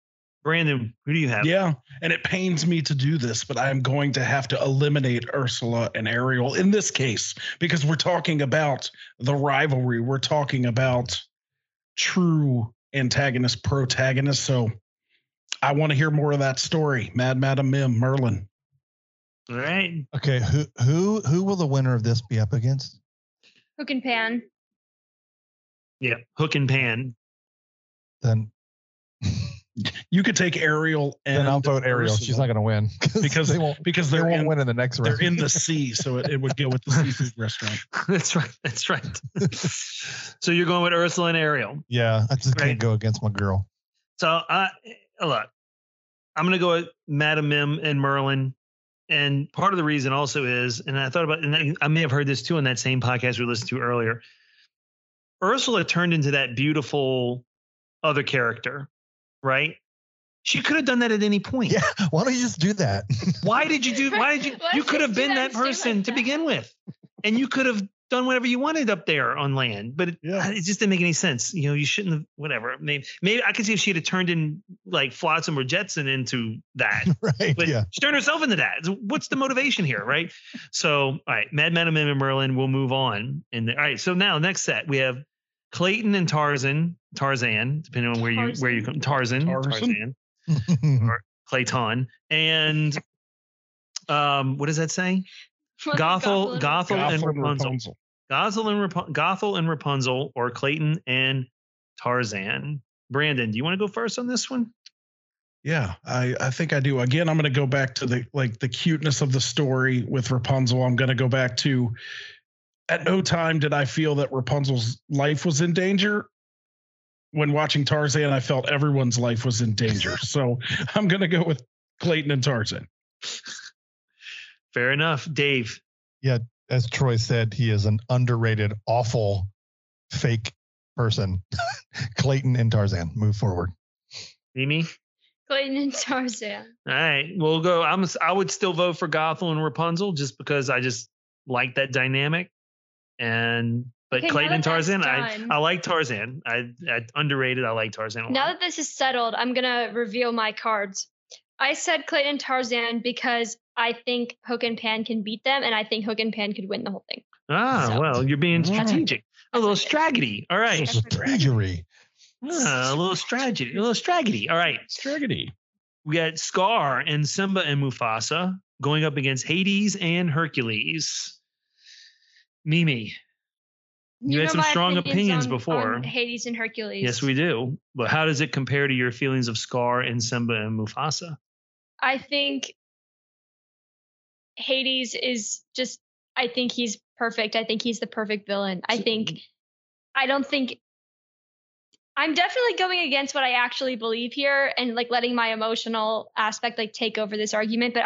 Brandon, who do you have? Yeah, and it pains me to do this, but I'm going to have to eliminate Ursula and Ariel in this case, because we're talking about the rivalry. We're talking about true antagonist, protagonist. So I want to hear more of that story. Mad Madam Mim, Merlin. All right. Okay, who will the winner of this be up against? Hook and Pan. Yeah, Hook and Pan. Then... You could take Ariel, and then I'll vote Ariel. She's not going to win because they won't win in the next round. They're in the sea, so it would go with the seafood restaurant. That's right. So you're going with Ursula and Ariel. Yeah, I just can't go against my girl. So I'm going to go with Madam Mim and Merlin, and part of the reason also is, and I thought about, and I may have heard this too on that same podcast we listened to earlier. Ursula turned into that beautiful other character. Right? She could have done that at any point. Yeah. Why don't you just do that? You could have been that person to begin with, and you could have done whatever you wanted up there on land, but it just didn't make any sense. You know, you shouldn't have, whatever. Maybe I could see if she had turned in like Flotsam or Jetson into that, right? But she turned herself into that. What's the motivation here? Right? So, all right. Mad Madam Mim and Merlin, we'll move on. And all right. So now next set, we have Clayton and Tarzan, depending on where you come, Tarzan, or Clayton, and what does that say? Gothel and Rapunzel, or Clayton and Tarzan. Brandon, do you want to go first on this one? Yeah, I think I do. Again, I'm going to go back to the cuteness of the story with Rapunzel. I'm going to go back to. At no time did I feel that Rapunzel's life was in danger. When watching Tarzan, I felt everyone's life was in danger. So I'm going to go with Clayton and Tarzan. Fair enough. Dave. Yeah, as Troy said, he is an underrated, awful, fake person. Clayton and Tarzan. Move forward. Mimi? Clayton and Tarzan. All right, we'll go. I would still vote for Gothel and Rapunzel just because I just like that dynamic. But Clayton and Tarzan, I like Tarzan. I underrated. I like Tarzan a lot. Now that this is settled, I'm going to reveal my cards. I said Clayton and Tarzan because I think Hook and Pan can beat them, and I think Hook and Pan could win the whole thing. Ah, so, well, you're being strategic. A little straggity. All right. A little straggity. All right. Straggity. We got Scar and Simba and Mufasa going up against Hades and Hercules. Mimi, you had some strong opinions before on Hades and Hercules. Yes, we do. But how does it compare to your feelings of Scar and Simba and Mufasa? I think Hades is just, I think he's perfect. I think he's the perfect villain. I'm definitely going against what I actually believe here and like letting my emotional aspect like take over this argument. But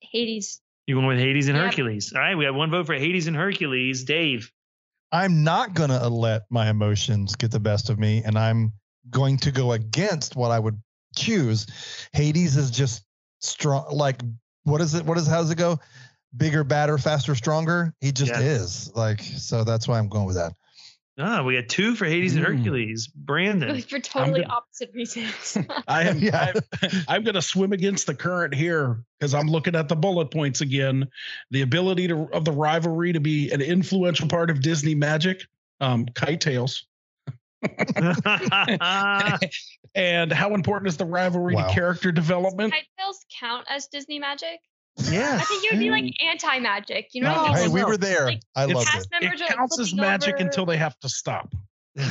Hades. You going with Hades and Hercules. All right. We have one vote for Hades and Hercules. Dave. I'm not going to let my emotions get the best of me, and I'm going to go against what I would choose. Hades is just strong, like, what is it? What is, how does it go? Bigger, badder, faster, stronger. He just is like, so that's why I'm going with that. Ah, we had two for Hades and Hercules. Brandon, for totally opposite reasons. I'm going to swim against the current here because I'm looking at the bullet points again. The ability of the rivalry to be an influential part of Disney magic, kite tails. And how important is the rivalry to character development? Does kite tails count as Disney magic? Yeah, I think you'd be like anti-magic, you know? No, hey, we were there. Like, I love it. It counts as magic until they have to stop. And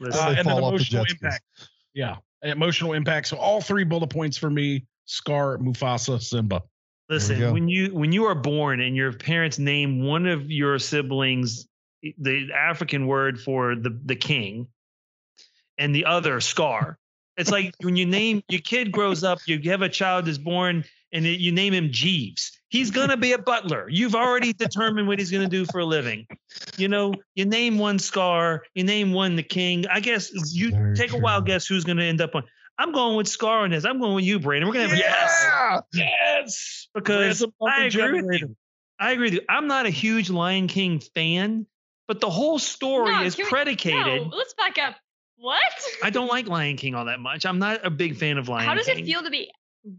then emotional impact. Yeah, emotional impact. So all three bullet points for me: Scar, Mufasa, Simba. Listen, when you are born and your parents name one of your siblings the African word for the king, and the other Scar. It's like when you name your kid grows up, you have a child is born. And you name him Jeeves. He's going to be a butler. You've already determined what he's going to do for a living. You know, you name one Scar, you name one the king. I guess you take a wild guess who's going to end up on. I'm going with Scar on this. I'm going with you, Brandon. We're going to have a yes! Because I agree with you. I'm not a huge Lion King fan, but the whole story is predicated. No, let's back up. What? I don't like Lion King all that much. I'm not a big fan of Lion King. How does it feel to be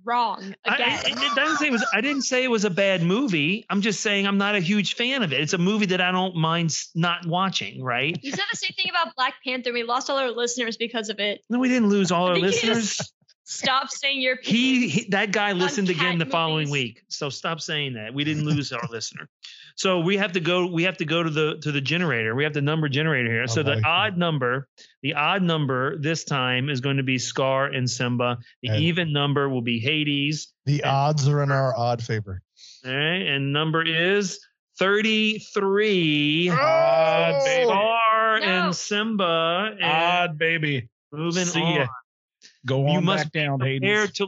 wrong again? I didn't say it was a bad movie. I'm just saying I'm not a huge fan of it. It's a movie that I don't mind not watching, right? You said the same thing about Black Panther. We lost all our listeners because of it. No, we didn't lose all our listeners. Stop saying your opinion. That guy listened again the following week. So stop saying that. We didn't lose our listener. So we have to go to the generator. We have the number generator here. So the odd number this time is going to be Scar and Simba. The even number will be Hades. The odds are in our odd favor. All right, and number is 33. Odd baby. Scar and Simba. And odd baby. Moving on. Ya. Go on back down, Hades.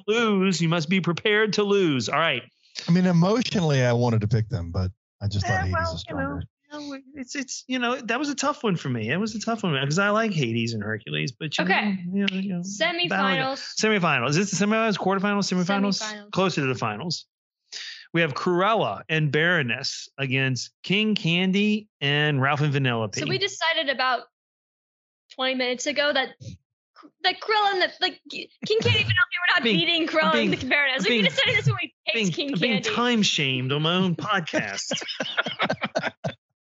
You must be prepared to lose. All right. I mean, emotionally, I wanted to pick them, but I just thought Hades was stronger. That was a tough one for me. It was a tough one because I like Hades and Hercules, but you know, semifinals. Is this the semifinals, quarterfinals, semifinals? Closer to the finals. We have Cruella and Baroness against King Candy and Ralph and Vanellope. So we decided about 20 minutes ago that Cruella and King Candy and Vanellope were not beating Cruella and the Baroness. We decided this when we picked King Candy. I'm being time shamed on my own podcast.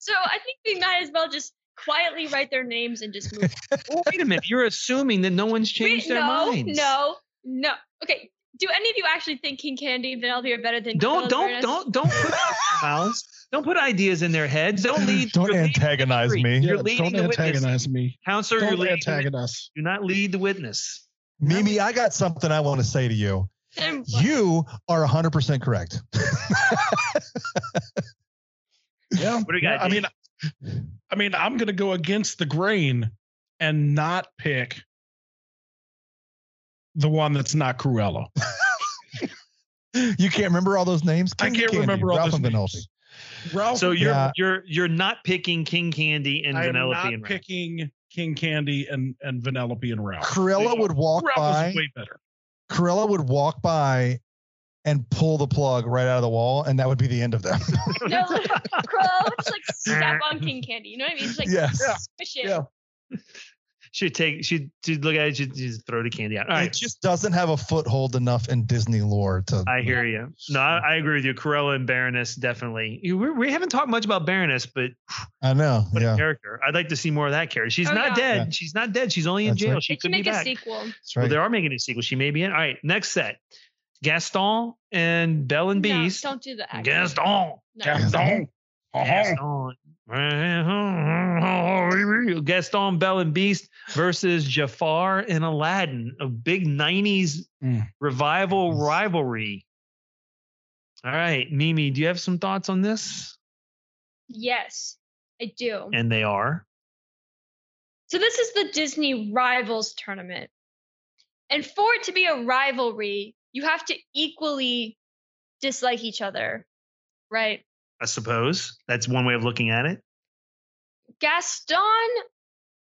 So I think we might as well just quietly write their names and just move on. Well, wait a minute. You're assuming that no one's changed their minds. No. Okay. Do any of you actually think King Candy and Vanellope are better than Cruella? Don't put mouths. Don't put ideas in their heads. Don't lead. Don't antagonize me. Don't antagonize me. Counselor, don't antagonize. Do not lead the witness. Mimi, I got something I want to say to you. You are 100% correct. Yeah. What do you got? I mean, I'm going to go against the grain and not pick the one that's not Cruella. You can't remember all those names? King remember all those names. Ralph, so you're not picking King Candy and Vanellope. I'm not picking King Candy and Vanellope and Ralph. Cruella would walk by. Way better. Cruella would walk by and pull the plug right out of the wall, and that would be the end of them. No, Cruella would just step on King Candy. You know what I mean? Just squish it. Yeah. She'd look at it. She'd throw the candy out. All right. It just doesn't have a foothold enough in Disney lore to. I hear you. No, I agree with you. Cruella and Baroness definitely. We haven't talked much about Baroness, but I know. What a character! I'd like to see more of that character. She's not dead. Yeah. She's not dead. She's only in jail. Right. She could be back. They can make a sequel. That's right. Well, they are making a sequel. She may be in. All right. Next set: Gaston and Belle and Beast. Don't do that. Gaston, Belle and Beast versus Jafar and Aladdin, a big 90s revival rivalry. All right, Mimi, do you have some thoughts on this? Yes, I do. And they are? So this is the Disney Rivals Tournament. And for it to be a rivalry, you have to equally dislike each other, right? I suppose that's one way of looking at it. Gaston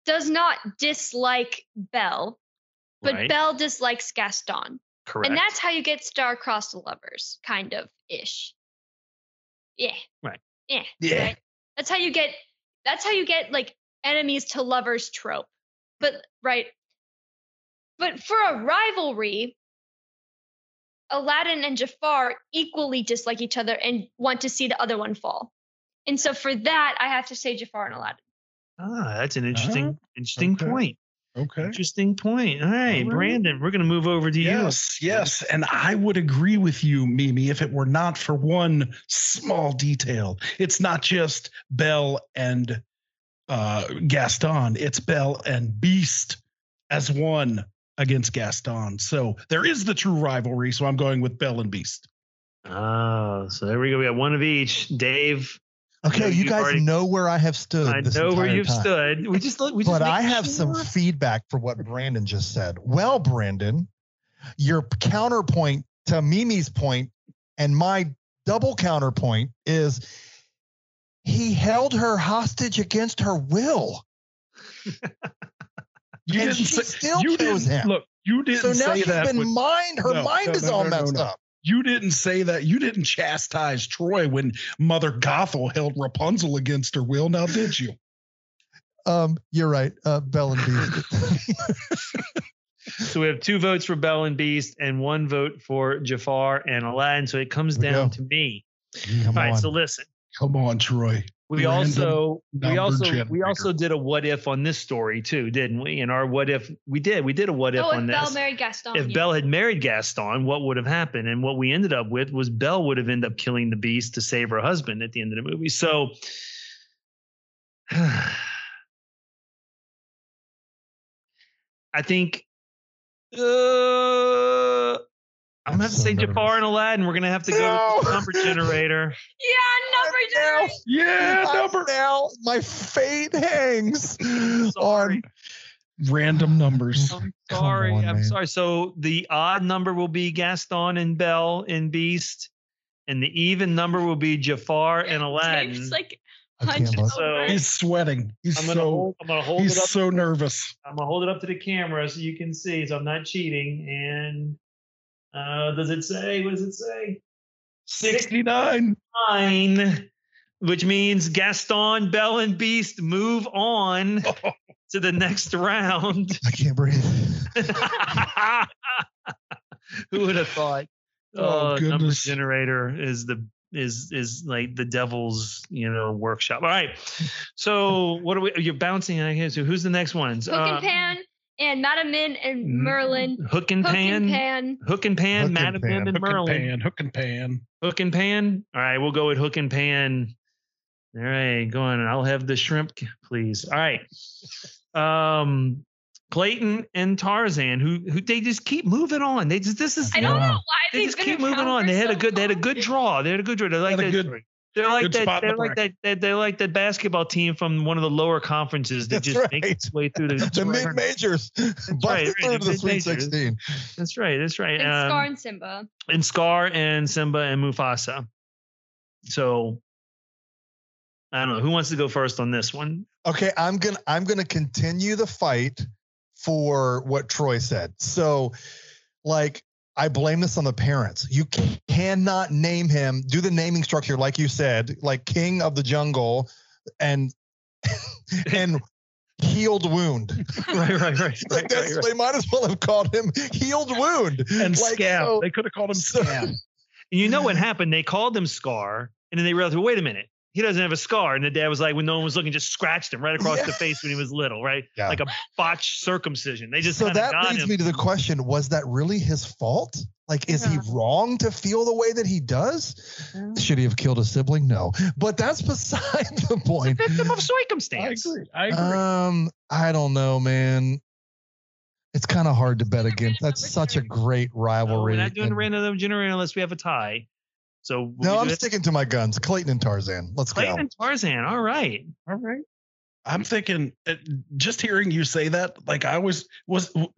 does not dislike Belle, but Belle dislikes Gaston. Correct. And that's how you get star-crossed lovers, kind of ish. Yeah. Right. Yeah. Yeah. Right? That's how you get. That's how you get like enemies to lovers trope. But right. But for a rivalry, Aladdin and Jafar equally dislike each other and want to see the other one fall. And so for that, I have to say Jafar and Aladdin. Ah, that's an interesting okay. point. Okay. Interesting point. All right, Brandon, we're going to move over to you. Yes, and I would agree with you, Mimi, if it were not for one small detail. It's not just Belle and Gaston. It's Belle and Beast as one against Gaston. So there is the true rivalry, so I'm going with Belle and Beast. Oh, so there we go. We got one of each. Dave. Okay, you guys already know where I have stood. I know where you've stood. We just but I have some feedback for what Brandon just said. Well, Brandon, your counterpoint to Mimi's point and my double counterpoint is he held her hostage against her will. You didn't say, still chose him. Look, you didn't say that. So now she's been mined. Her mind is all messed up. You didn't say that. You didn't chastise Troy when Mother Gothel held Rapunzel against her will, now did you? You're right. Belle and Beast. So we have 2 votes for Belle and Beast and 1 vote for Jafar and Aladdin. So it comes down to me. All right. So listen. Come on, Troy. We also did a what if on this story too, didn't we? And our what if we did a what if on this. If Belle married Gaston. If Belle had married Gaston, what would have happened? And what we ended up with was Belle would have ended up killing the Beast to save her husband at the end of the movie. So I think I'm going to have to say Jafar and Aladdin. We're going to have to go with the number generator. Now my fate hangs on random numbers. I'm sorry. So the odd number will be Gaston and Belle and Beast, and the even number will be Jafar and Aladdin. Dave's like he's sweating. He's so nervous. I'm going to hold it up to the camera so you can see. So I'm not cheating. And... What does it say? 69, which means Gaston, Belle, and Beast move on to the next round. I can't breathe. Who would have thought? Oh, number generator is like the devil's workshop. All right. So what are we? You're bouncing. So who's the next ones? Hook and Pan. And Madam Min and Merlin. Hook and Pan, Madam Min and Merlin. All right, we'll go with Hook and Pan. All right, go on. I'll have the shrimp, please. All right. Clayton and Tarzan, who they just keep moving on. I don't know why they just keep moving on. They had a good draw. They're like that basketball team from one of the lower conferences that makes its way through the mid majors. The Sweet 16. That's right. And Scar and Simba. And Mufasa. So I don't know who wants to go first on this one. Okay, I'm gonna continue the fight for what Troy said. So, like, I blame this on the parents. You cannot name him. Do the naming structure like you said, like King of the Jungle and Healed Wound. Right. They might as well have called him Healed Wound. And like, Scab. So, they could have called him Scab. You know what happened? They called him Scar, and then they realized, wait a minute. He doesn't have a scar. And the dad was like, when no one was looking, just scratched him right across the face when he was little, right? Yeah. Like a botched circumcision. So that leads me to the question, was that really his fault? Like, is he wrong to feel the way that he does? Yeah. Should he have killed a sibling? No. But that's beside the point. It's a victim of circumstance. I agree. I don't know, man. It's kind of hard to bet against. That's such a great rivalry. We're not doing random generator unless we have a tie. So I'm sticking to my guns. Clayton and Tarzan. Let's go. All right. I'm thinking, just hearing you say that, like,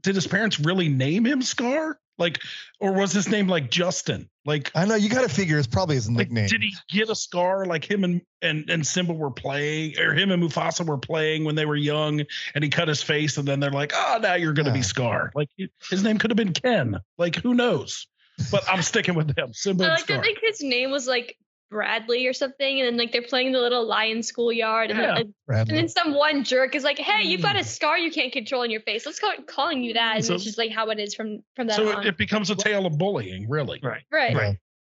did his parents really name him Scar? Like, or was his name like Justin? Like, I know you got to figure it's probably his nickname. Like, did he get a scar? Like him and Simba were playing, or him and Mufasa were playing when they were young, and he cut his face, and then they're like, "Oh, now you're going to be Scar." Like his name could have been Ken. Like who knows? But I'm sticking with him. Simba. I like to think his name was like Bradley or something, and then like they're playing the little lion schoolyard, and then some one jerk is like, "Hey, you've got a scar you can't control in your face. Let's call it calling you that." And so, it's just like how it is from that. So on. It becomes a tale of bullying, really. Right.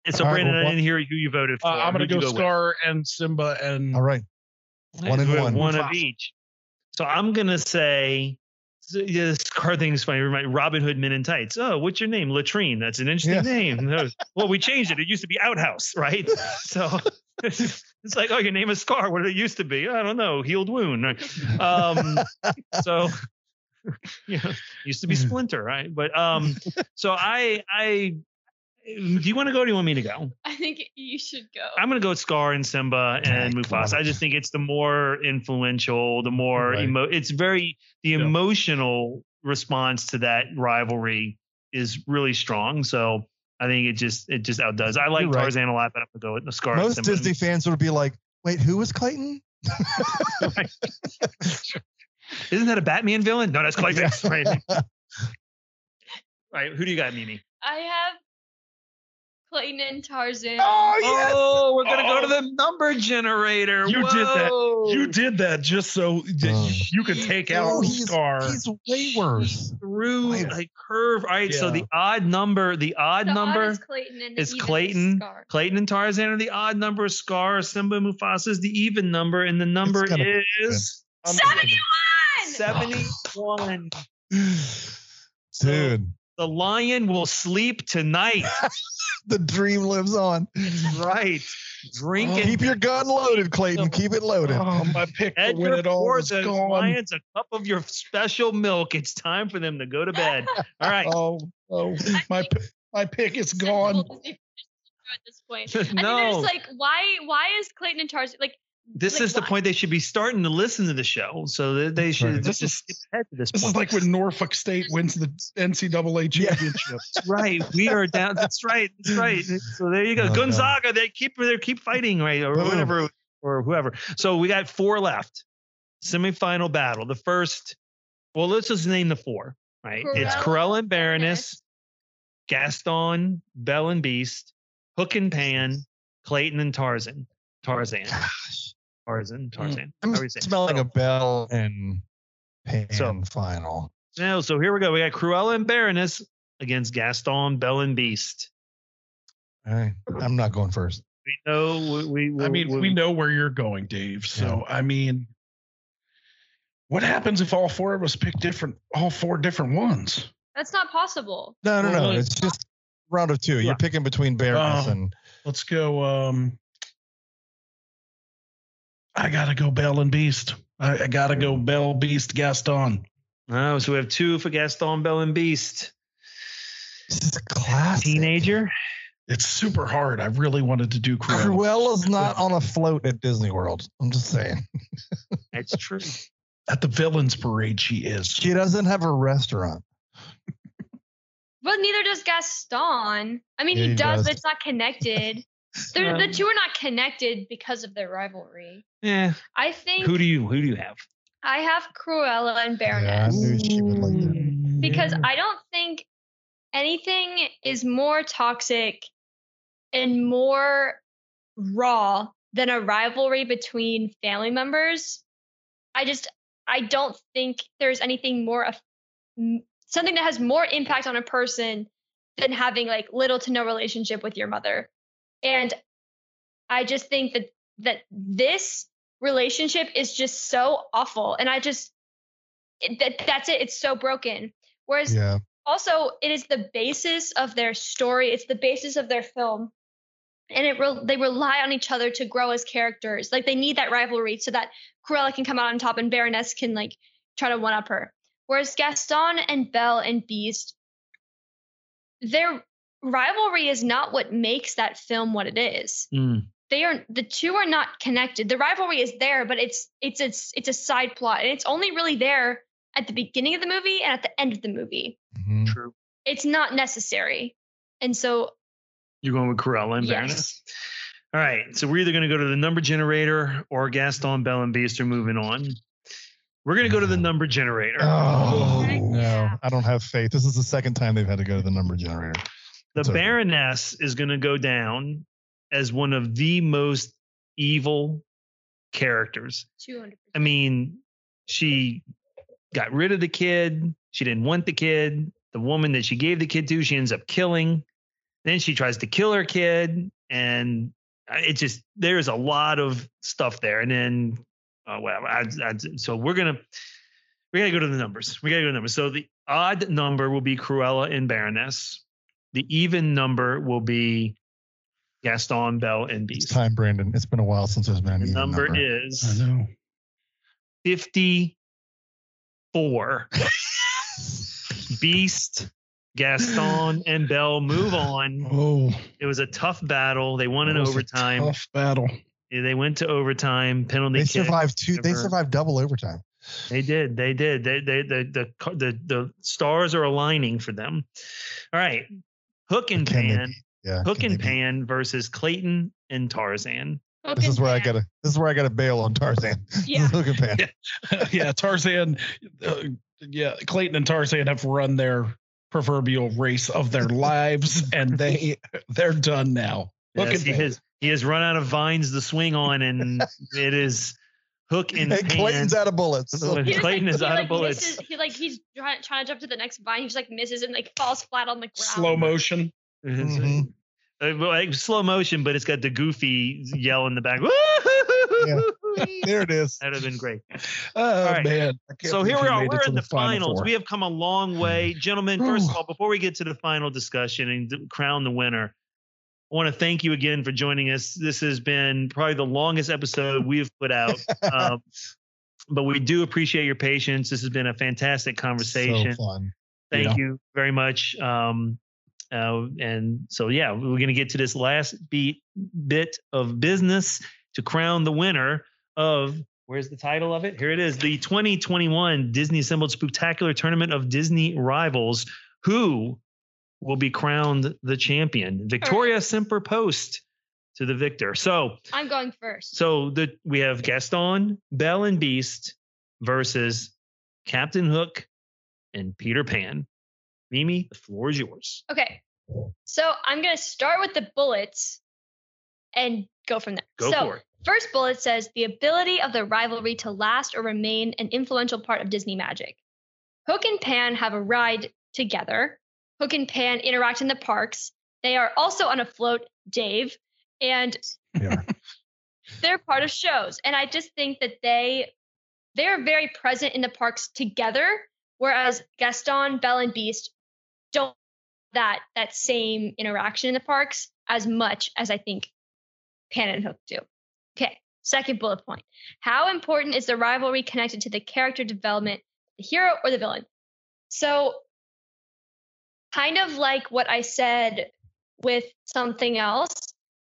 And so, Brandon, I didn't hear who you voted for. I'm going to go Scar with? And Simba and all right, one of each. So I'm going to say. Yeah, this car thing is funny. Robin Hood Men in Tights. Oh, what's your name? Latrine. That's an interesting name. Well, we changed it. It used to be Outhouse, right? So it's like, oh, your name is Scar. What did it used to be? I don't know. Healed Wound. So used to be Splinter, right? But so I do you want to go or do you want me to go? I think you should go. I'm going to go with Scar and Simba and Mufasa. I just think it's the more influential, the more emotional response to that rivalry is really strong. So I think it just outdoes. I like Tarzan a lot, but I'm going to go with the Scar. Most and Simba. Disney fans would be like, wait, who was Clayton? Isn't that a Batman villain? No, that's Clayton. Yeah. Right. All right. Who do you got, Mimi? I have Clayton and Tarzan. Oh, yes. Oh, we're going to go to the number generator. You did that. You did that just so you could take out Scar. He's way worse. Through a curve. All right, so the odd number, is Clayton and Scar. Clayton and Tarzan are the odd number. Scar, Simba, Mufasa is the even number, and the number is 71. 71. Dude. The lion will sleep tonight. The dream lives on. Right. Drink it. Keep your gun loaded, Clayton. Keep it loaded. Oh, my pick to win it all is gone. Lions a cup of your special milk. It's time for them to go to bed. All right. Oh, my pick is gone. At this point, I think they're just like, why is Clayton and Tarzan like? This is the point they should be starting to listen to the show, so that they should just skip ahead to this. This is like when Norfolk State wins the NCAA championship. Right, we are down. That's right. So there you go, Gonzaga. They keep fighting, right, or whatever, or whoever. So we got four left. Semifinal battle. The first. Well, let's just name the four. Right, it's Cruella and Baroness, Gaston, Belle and Beast, Hook and Pan, Clayton and Tarzan. Tarzan. I'm smelling a Belle and Pan final. No, so here we go. We got Cruella and Baroness against Gaston, Belle and Beast. All right. I'm not going first. We know. We know where you're going, Dave. So, yeah. I mean, what happens if all four of us pick all four different ones? That's not possible. No. It's just round of two. Yeah. You're picking between Baroness and. Let's go. I gotta go Belle and Beast. I gotta go Belle, Beast, Gaston. Oh, so we have two for Gaston, Belle and Beast. This is a classic. Teenager. It's super hard. I really wanted to do Cruella. Cruella's not on a float at Disney World. I'm just saying. That's true. At the Villains Parade, she is. She doesn't have a restaurant. Well, neither does Gaston. I mean, he does, but it's not connected. The two are not connected because of their rivalry. Yeah. I think. Who do you have? I have Cruella and Baroness. Yeah, I knew she would like that. Because I don't think anything is more toxic and more raw than a rivalry between family members. I don't think there's anything something that has more impact on a person than having like little to no relationship with your mother. And I just think that this relationship is just so awful. And that's it. It's so broken. Whereas also it is the basis of their story. It's the basis of their film. And they rely on each other to grow as characters. Like they need that rivalry so that Cruella can come out on top and Baroness can like try to one-up her. Whereas Gaston and Belle and Beast, they're... rivalry is not what makes that film what it is. The two are not connected. The rivalry is there, but it's a side plot, and it's only really there at the beginning of the movie and at the end of the movie. True. It's not necessary. And so... You're going with Cruella and Baroness? All right. So we're either going to go to the number generator or Gaston, Belle, and Beast are moving on. We're going to go to the number generator. Oh, no. I don't have faith. This is the second time they've had to go to the number generator. The Baroness is going to go down as one of the most evil characters. 200%. I mean, she got rid of the kid. She didn't want the kid. The woman that she gave the kid to, she ends up killing. Then she tries to kill her kid. And it just, there's a lot of stuff there. And then, so we gotta go to the numbers. We gotta go to the numbers. So the odd number will be Cruella and Baroness. The even number will be Gaston, Belle, and Beast. It's time, Brandon. It's been a while since there's been an even number. The number is 54. Beast, Gaston, and Belle move on. Oh, it was a tough battle. They won in overtime. Tough battle. They went to overtime. Penalty. They survived kick. They survived double overtime. They did. They did. The stars are aligning for them. All right. Hook and Pan. Hook and Pan versus Clayton and Tarzan. This is where I gotta bail on Tarzan. Yeah. Hook and Pan. Yeah. Tarzan. Clayton and Tarzan have run their proverbial race of their lives, and they're done now. He has run out of vines to swing on, and it is Hook and Pan. Clayton's out of bullets. Clayton is out of bullets. He's trying to jump to the next vine. He just misses and falls flat on the ground. Slow motion. Mm-hmm. Slow motion, but it's got the goofy yell in the back. Yeah. There it is. That would have been great. Oh, all right, man. So here we are. We're in the finals. We have come a long way. Gentlemen, first of all, before we get to the final discussion and crown the winner, I want to thank you again for joining us. This has been probably the longest episode we've put out, but we do appreciate your patience. This has been a fantastic conversation. So fun. Thank you very much. And so, we're going to get to this last bit of business to crown the winner of, where's the title of it? Here it is. The 2021 Disney Assembled Spooktacular Tournament of Disney Rivals. Who will be crowned the champion? Victoria Semper Post to the victor. So I'm going first. So we have Gaston, Belle, and Beast versus Captain Hook and Peter Pan. Mimi, the floor is yours. Okay. So I'm going to start with the bullets and go from there. Go for it. First bullet says the ability of the rivalry to last or remain an influential part of Disney magic. Hook and Pan have a ride together. Hook and Pan interact in the parks. They are also on a float, Dave, and they're part of shows. And I just think that they're very present in the parks together, whereas Gaston, Belle, and Beast don't have that same interaction in the parks as much as I think Pan and Hook do. Okay, second bullet point. How important is the rivalry connected to the character development, the hero or the villain? So, kind of like what I said with something else,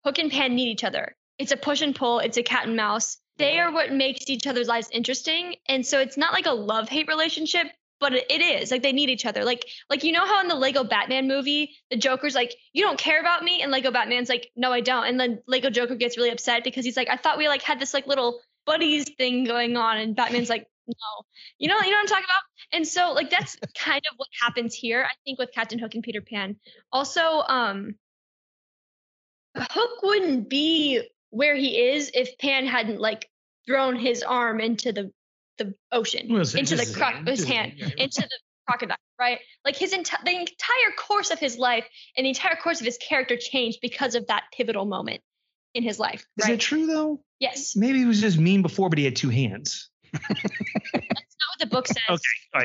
Hook and Pan need each other. It's a push and pull. It's a cat and mouse. They are what makes each other's lives interesting. And so it's not like a love-hate relationship, but it is. They need each other. You know how in the Lego Batman movie, the Joker's you don't care about me? And Lego Batman's no, I don't. And then Lego Joker gets really upset because he's I thought we had this little buddies thing going on. And Batman's no, you know what I'm talking about? And so that's kind of what happens here, I think, with Captain Hook and Peter Pan. Also, Hook wouldn't be where he is if Pan hadn't thrown his arm into the ocean, into the crocodile, right? The entire course of his life and the entire course of his character changed because of that pivotal moment in his life. Is that true though? Yes. Maybe he was just mean before, but he had two hands. That's not what the book says. Okay. All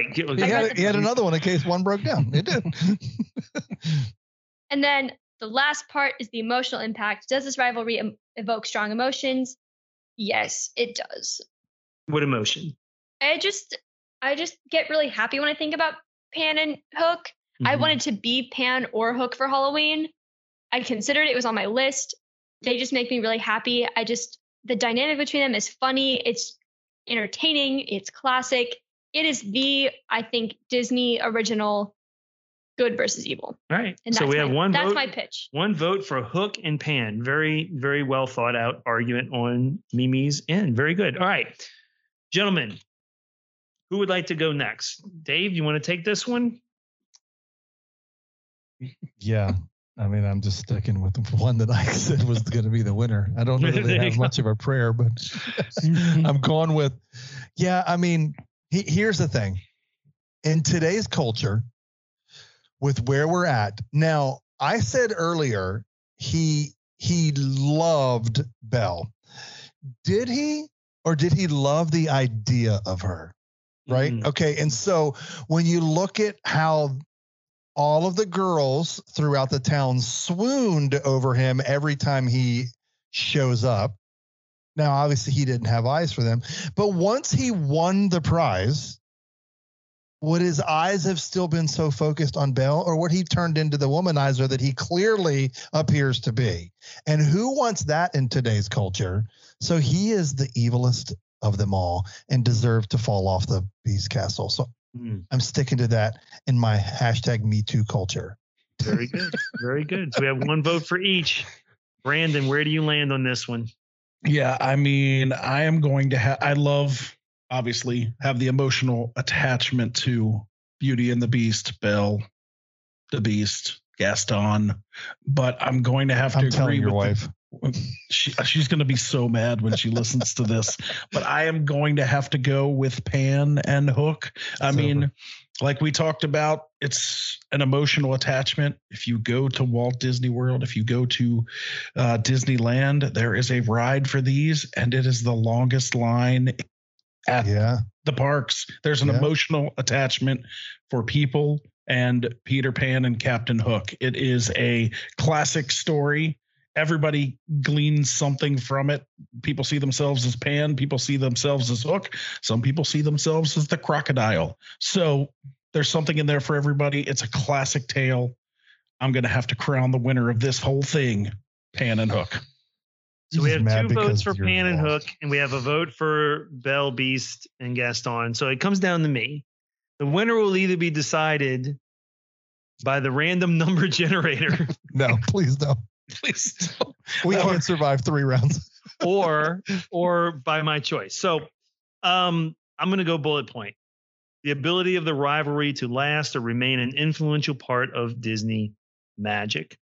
right. He had another one in case one broke down. It did. And then the last part is the emotional impact. Does this rivalry evoke strong emotions? Yes, it does. What emotion? I just get really happy when I think about Pan and Hook. Mm-hmm. I wanted to be Pan or Hook for Halloween. I considered it was on my list. They just make me really happy. The dynamic between them is funny. It's entertaining. It's classic. It is I think, Disney original good versus evil. All right. And so we have one vote. That's my pitch. One vote for Hook and Pan. Very, very well thought out argument on Mimi's end. Very good. All right. Gentlemen, who would like to go next? Dave, you want to take this one? Yeah. I mean, I'm just sticking with the one that I said was going to be the winner. I don't really have much of a prayer, but I'm going with, yeah, I mean, here's the thing. In today's culture, with where we're at now, I said earlier, he loved Belle. Did he, or did he love the idea of her? Right. Mm-hmm. Okay. And so when you look at how all of the girls throughout the town swooned over him every time he shows up. Now, obviously he didn't have eyes for them, but once he won the prize, would his eyes have still been so focused on Belle, or would he turned into the womanizer that he clearly appears to be? And who wants that in today's culture? So he is the evilest of them all and deserved to fall off the Beast Castle. So I'm sticking to that in my #MeToo culture. Very good. Very good. So we have one vote for each. Brandon, where do you land on this one? Yeah, I mean, I am going to have, I love, obviously, have the emotional attachment to Beauty and the Beast, Belle, the Beast, Gaston, but I'm going to have to agree with your wife. She's going to be so mad when she listens to this, but I am going to have to go with Pan and Hook. I mean, like we talked about, it's an emotional attachment. If you go to Walt Disney World, if you go to Disneyland, there is a ride for these, and it is the longest line at the parks. There's an emotional attachment for people and Peter Pan and Captain Hook. It is a classic story. Everybody gleans something from it. People see themselves as Pan. People see themselves as Hook. Some people see themselves as the crocodile. So there's something in there for everybody. It's a classic tale. I'm going to have to crown the winner of this whole thing, Pan and Hook. So we have 2 votes for Pan and Hook, and we have a vote for Belle, Beast, and Gaston. So it comes down to me. The winner will either be decided by the random number generator. No, please don't. Please don't. We can't survive 3 rounds. or by my choice. So I'm going to go bullet point. The ability of the rivalry to last or remain an influential part of Disney magic.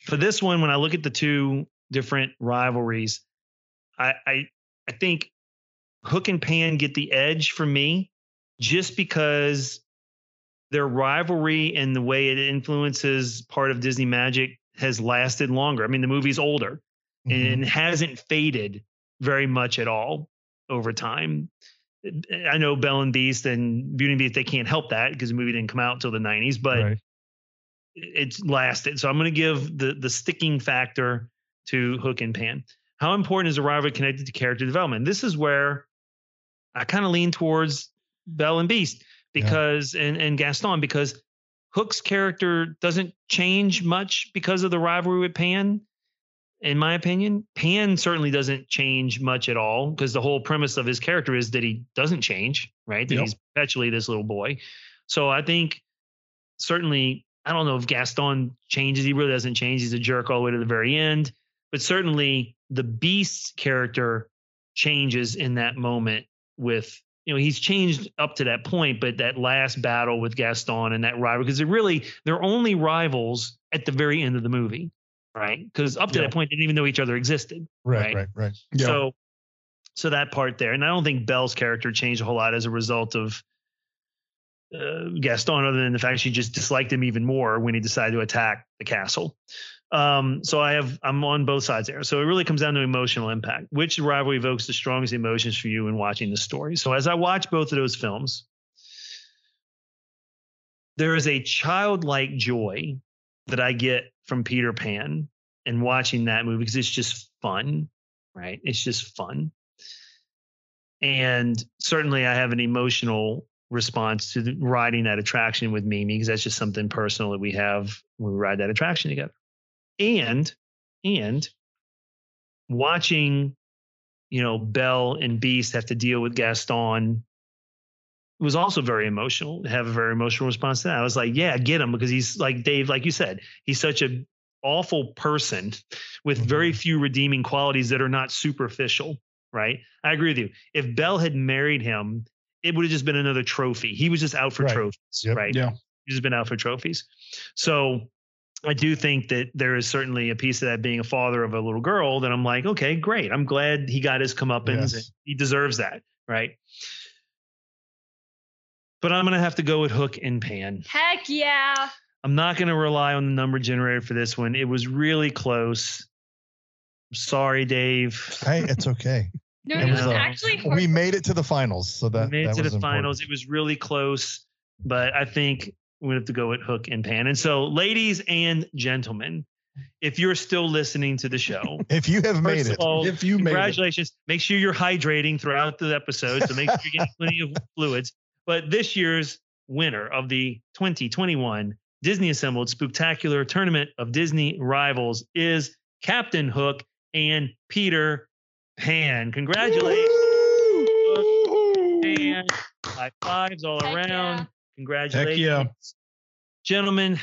For this one, when I look at the 2 different rivalries, I think Hook and Pan get the edge for me just because their rivalry and the way it influences part of Disney magic has lasted longer. I mean, the movie's older and hasn't faded very much at all over time. I know Belle and Beast and Beauty and Beast, they can't help that because the movie didn't come out until the 90s, but it's lasted. So I'm going to give the sticking factor to Hook and Pan. How important is a rivalry connected to character development? This is where I kind of lean towards Belle and Beast because and Gaston, because Hook's character doesn't change much because of the rivalry with Pan, in my opinion. Pan certainly doesn't change much at all because the whole premise of his character is that he doesn't change, right? That he's perpetually this little boy. So I think certainly, I don't know if Gaston changes. He really doesn't change. He's a jerk all the way to the very end. But certainly the Beast's character changes in that moment with, you know, he's changed up to that point, but that last battle with Gaston and that rival, because they're only rivals at the very end of the movie, right? Because up to that point, they didn't even know each other existed. Right. Yeah. So that part there. And I don't think Belle's character changed a whole lot as a result of Gaston, other than the fact she just disliked him even more when he decided to attack the castle. So I'm on both sides there. So it really comes down to emotional impact. Which rivalry evokes the strongest emotions for you in watching the story? So as I watch both of those films, there is a childlike joy that I get from Peter Pan and watching that movie because it's just fun, right? It's just fun. And certainly I have an emotional response to riding that attraction with Mimi because that's just something personal that we have when we ride that attraction together. And watching, you know, Belle and Beast have to deal with Gaston was also very emotional, have a very emotional response to that. I was like, yeah, get him, because he's like Dave, like you said, he's such an awful person with very few redeeming qualities that are not superficial. Right. I agree with you. If Belle had married him, it would have just been another trophy. He was just out for trophies. Yep. Right. Yeah. He's just been out for trophies. So I do think that there is certainly a piece of that being a father of a little girl that I'm like, okay, great. I'm glad he got his comeuppance. Yes. He deserves that. Right. But I'm going to have to go with Hook and Pan. Heck yeah. I'm not going to rely on the number generator for this one. It was really close. Sorry, Dave. Hey, it's okay. No, it was actually hard. We made it to the finals. So that we made it to the finals. Important. It was really close, but I think we have to go with Hook and Pan. And so, ladies and gentlemen, if you're still listening to the show, if you have made it, all, if you congratulations, made it. Make sure you're hydrating throughout the episode. So make sure you're getting plenty of fluids. But this year's winner of the 2021 Disney Assembled Spooktacular Tournament of Disney Rivals is Captain Hook and Peter Pan. Congratulations. Woo! Pan. High fives all Heck around. Yeah. Congratulations. Yeah. Gentlemen,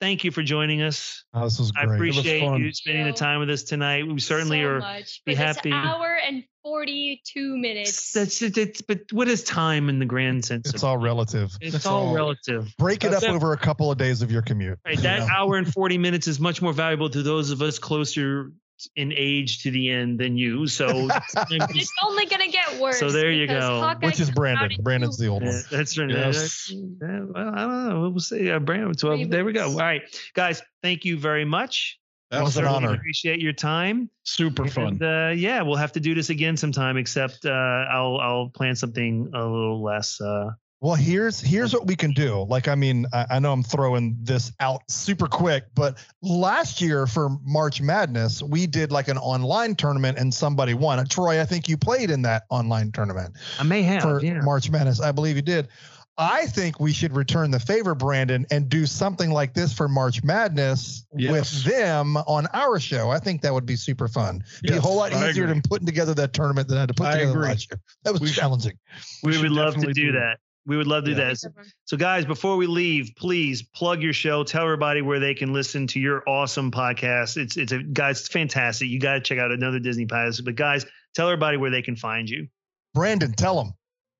thank you for joining us. Oh, this was great. I appreciate you spending the time with us tonight. We certainly are happy. An hour and 42 minutes. But what is time in the grand sense? It's all relative. It's all relative. Break it up over a couple of days of your commute. Right, that hour and 40 minutes is much more valuable to those of us closer in age to the end than you. So it's only going to get worse. So there you go. Hawkeye, which is Brandon. Brandon's the old one. That's right. Yes. Well, I don't know. We'll see. Brandon. 12. There we go. All right, guys. Thank you very much. That was an honor. Appreciate your time. Super fun. Yeah, we'll have to do this again sometime. Except I'll plan something a little less. Well, here's what we can do. Like, I mean, I know I'm throwing this out super quick, but last year for March Madness, we did like an online tournament and somebody won. Troy, I think you played in that online tournament. I may have for March Madness. I believe you did. I think we should return the favor, Brandon, and do something like this for March Madness with them on our show. I think that would be super fun. It'd be a whole lot easier than putting together that tournament than I had to put together last year. That was challenging. We would love to do that. We would love to do that. So guys, before we leave, please plug your show. Tell everybody where they can listen to your awesome podcast. It's fantastic. You got to check out Another Disney Podcast. But guys, tell everybody where they can find you. Brandon, tell them.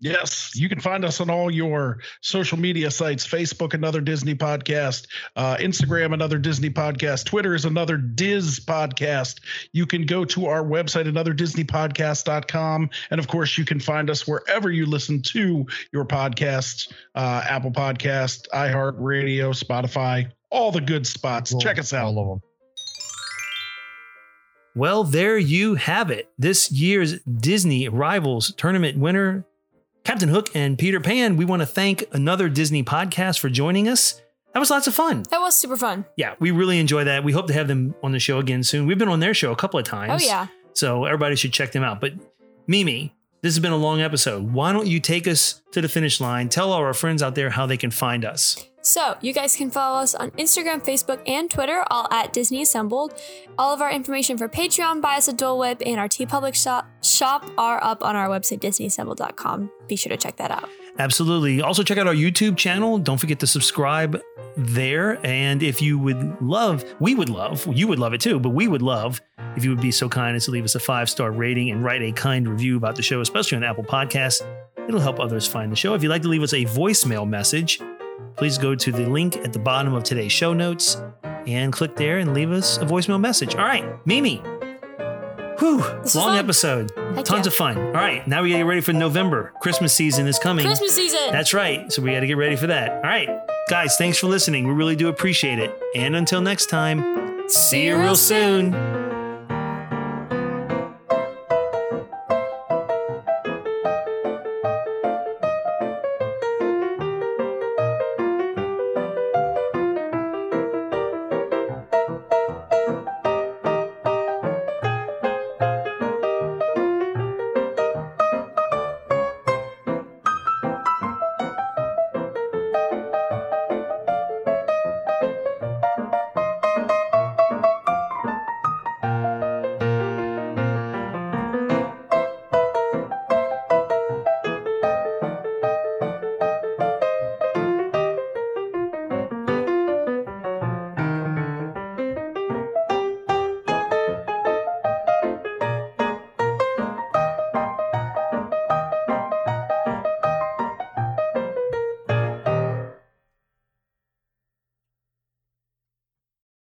Yes, you can find us on all your social media sites. Facebook, Another Disney Podcast. Instagram, Another Disney Podcast. Twitter is Another Diz Podcast. You can go to our website, anotherdisneypodcast.com. And, of course, you can find us wherever you listen to your podcasts, Apple Podcasts, iHeartRadio, Spotify, all the good spots. Check us out. All of them. Well, there you have it. This year's Disney Rivals Tournament winner, Captain Hook and Peter Pan. We want to thank Another Disney Podcast for joining us. That was lots of fun. That was super fun. Yeah, we really enjoy that. We hope to have them on the show again soon. We've been on their show a couple of times. Oh, yeah. So everybody should check them out. But Mimi, this has been a long episode. Why don't you take us to the finish line? Tell all our friends out there how they can find us. So you guys can follow us on Instagram, Facebook, and Twitter, all at Disney Assembled. All of our information for Patreon, Buy Us a Dole Whip, and our TeePublic shop are up on our website, DisneyAssembled.com. Be sure to check that out. Absolutely. Also check out our YouTube channel. Don't forget to subscribe there. And if you would love, you would love it too, but we would love if you would be so kind as to leave us a 5-star rating and write a kind review about the show, especially on Apple Podcasts. It'll help others find the show. If you'd like to leave us a voicemail message, please go to the link at the bottom of today's show notes and click there and leave us a voicemail message. All right, Mimi. Whew, long episode. Tons of fun. All right, now we got to get ready for November. Christmas season is coming. Christmas season. That's right. So we got to get ready for that. All right, guys, thanks for listening. We really do appreciate it. And until next time, see you real soon.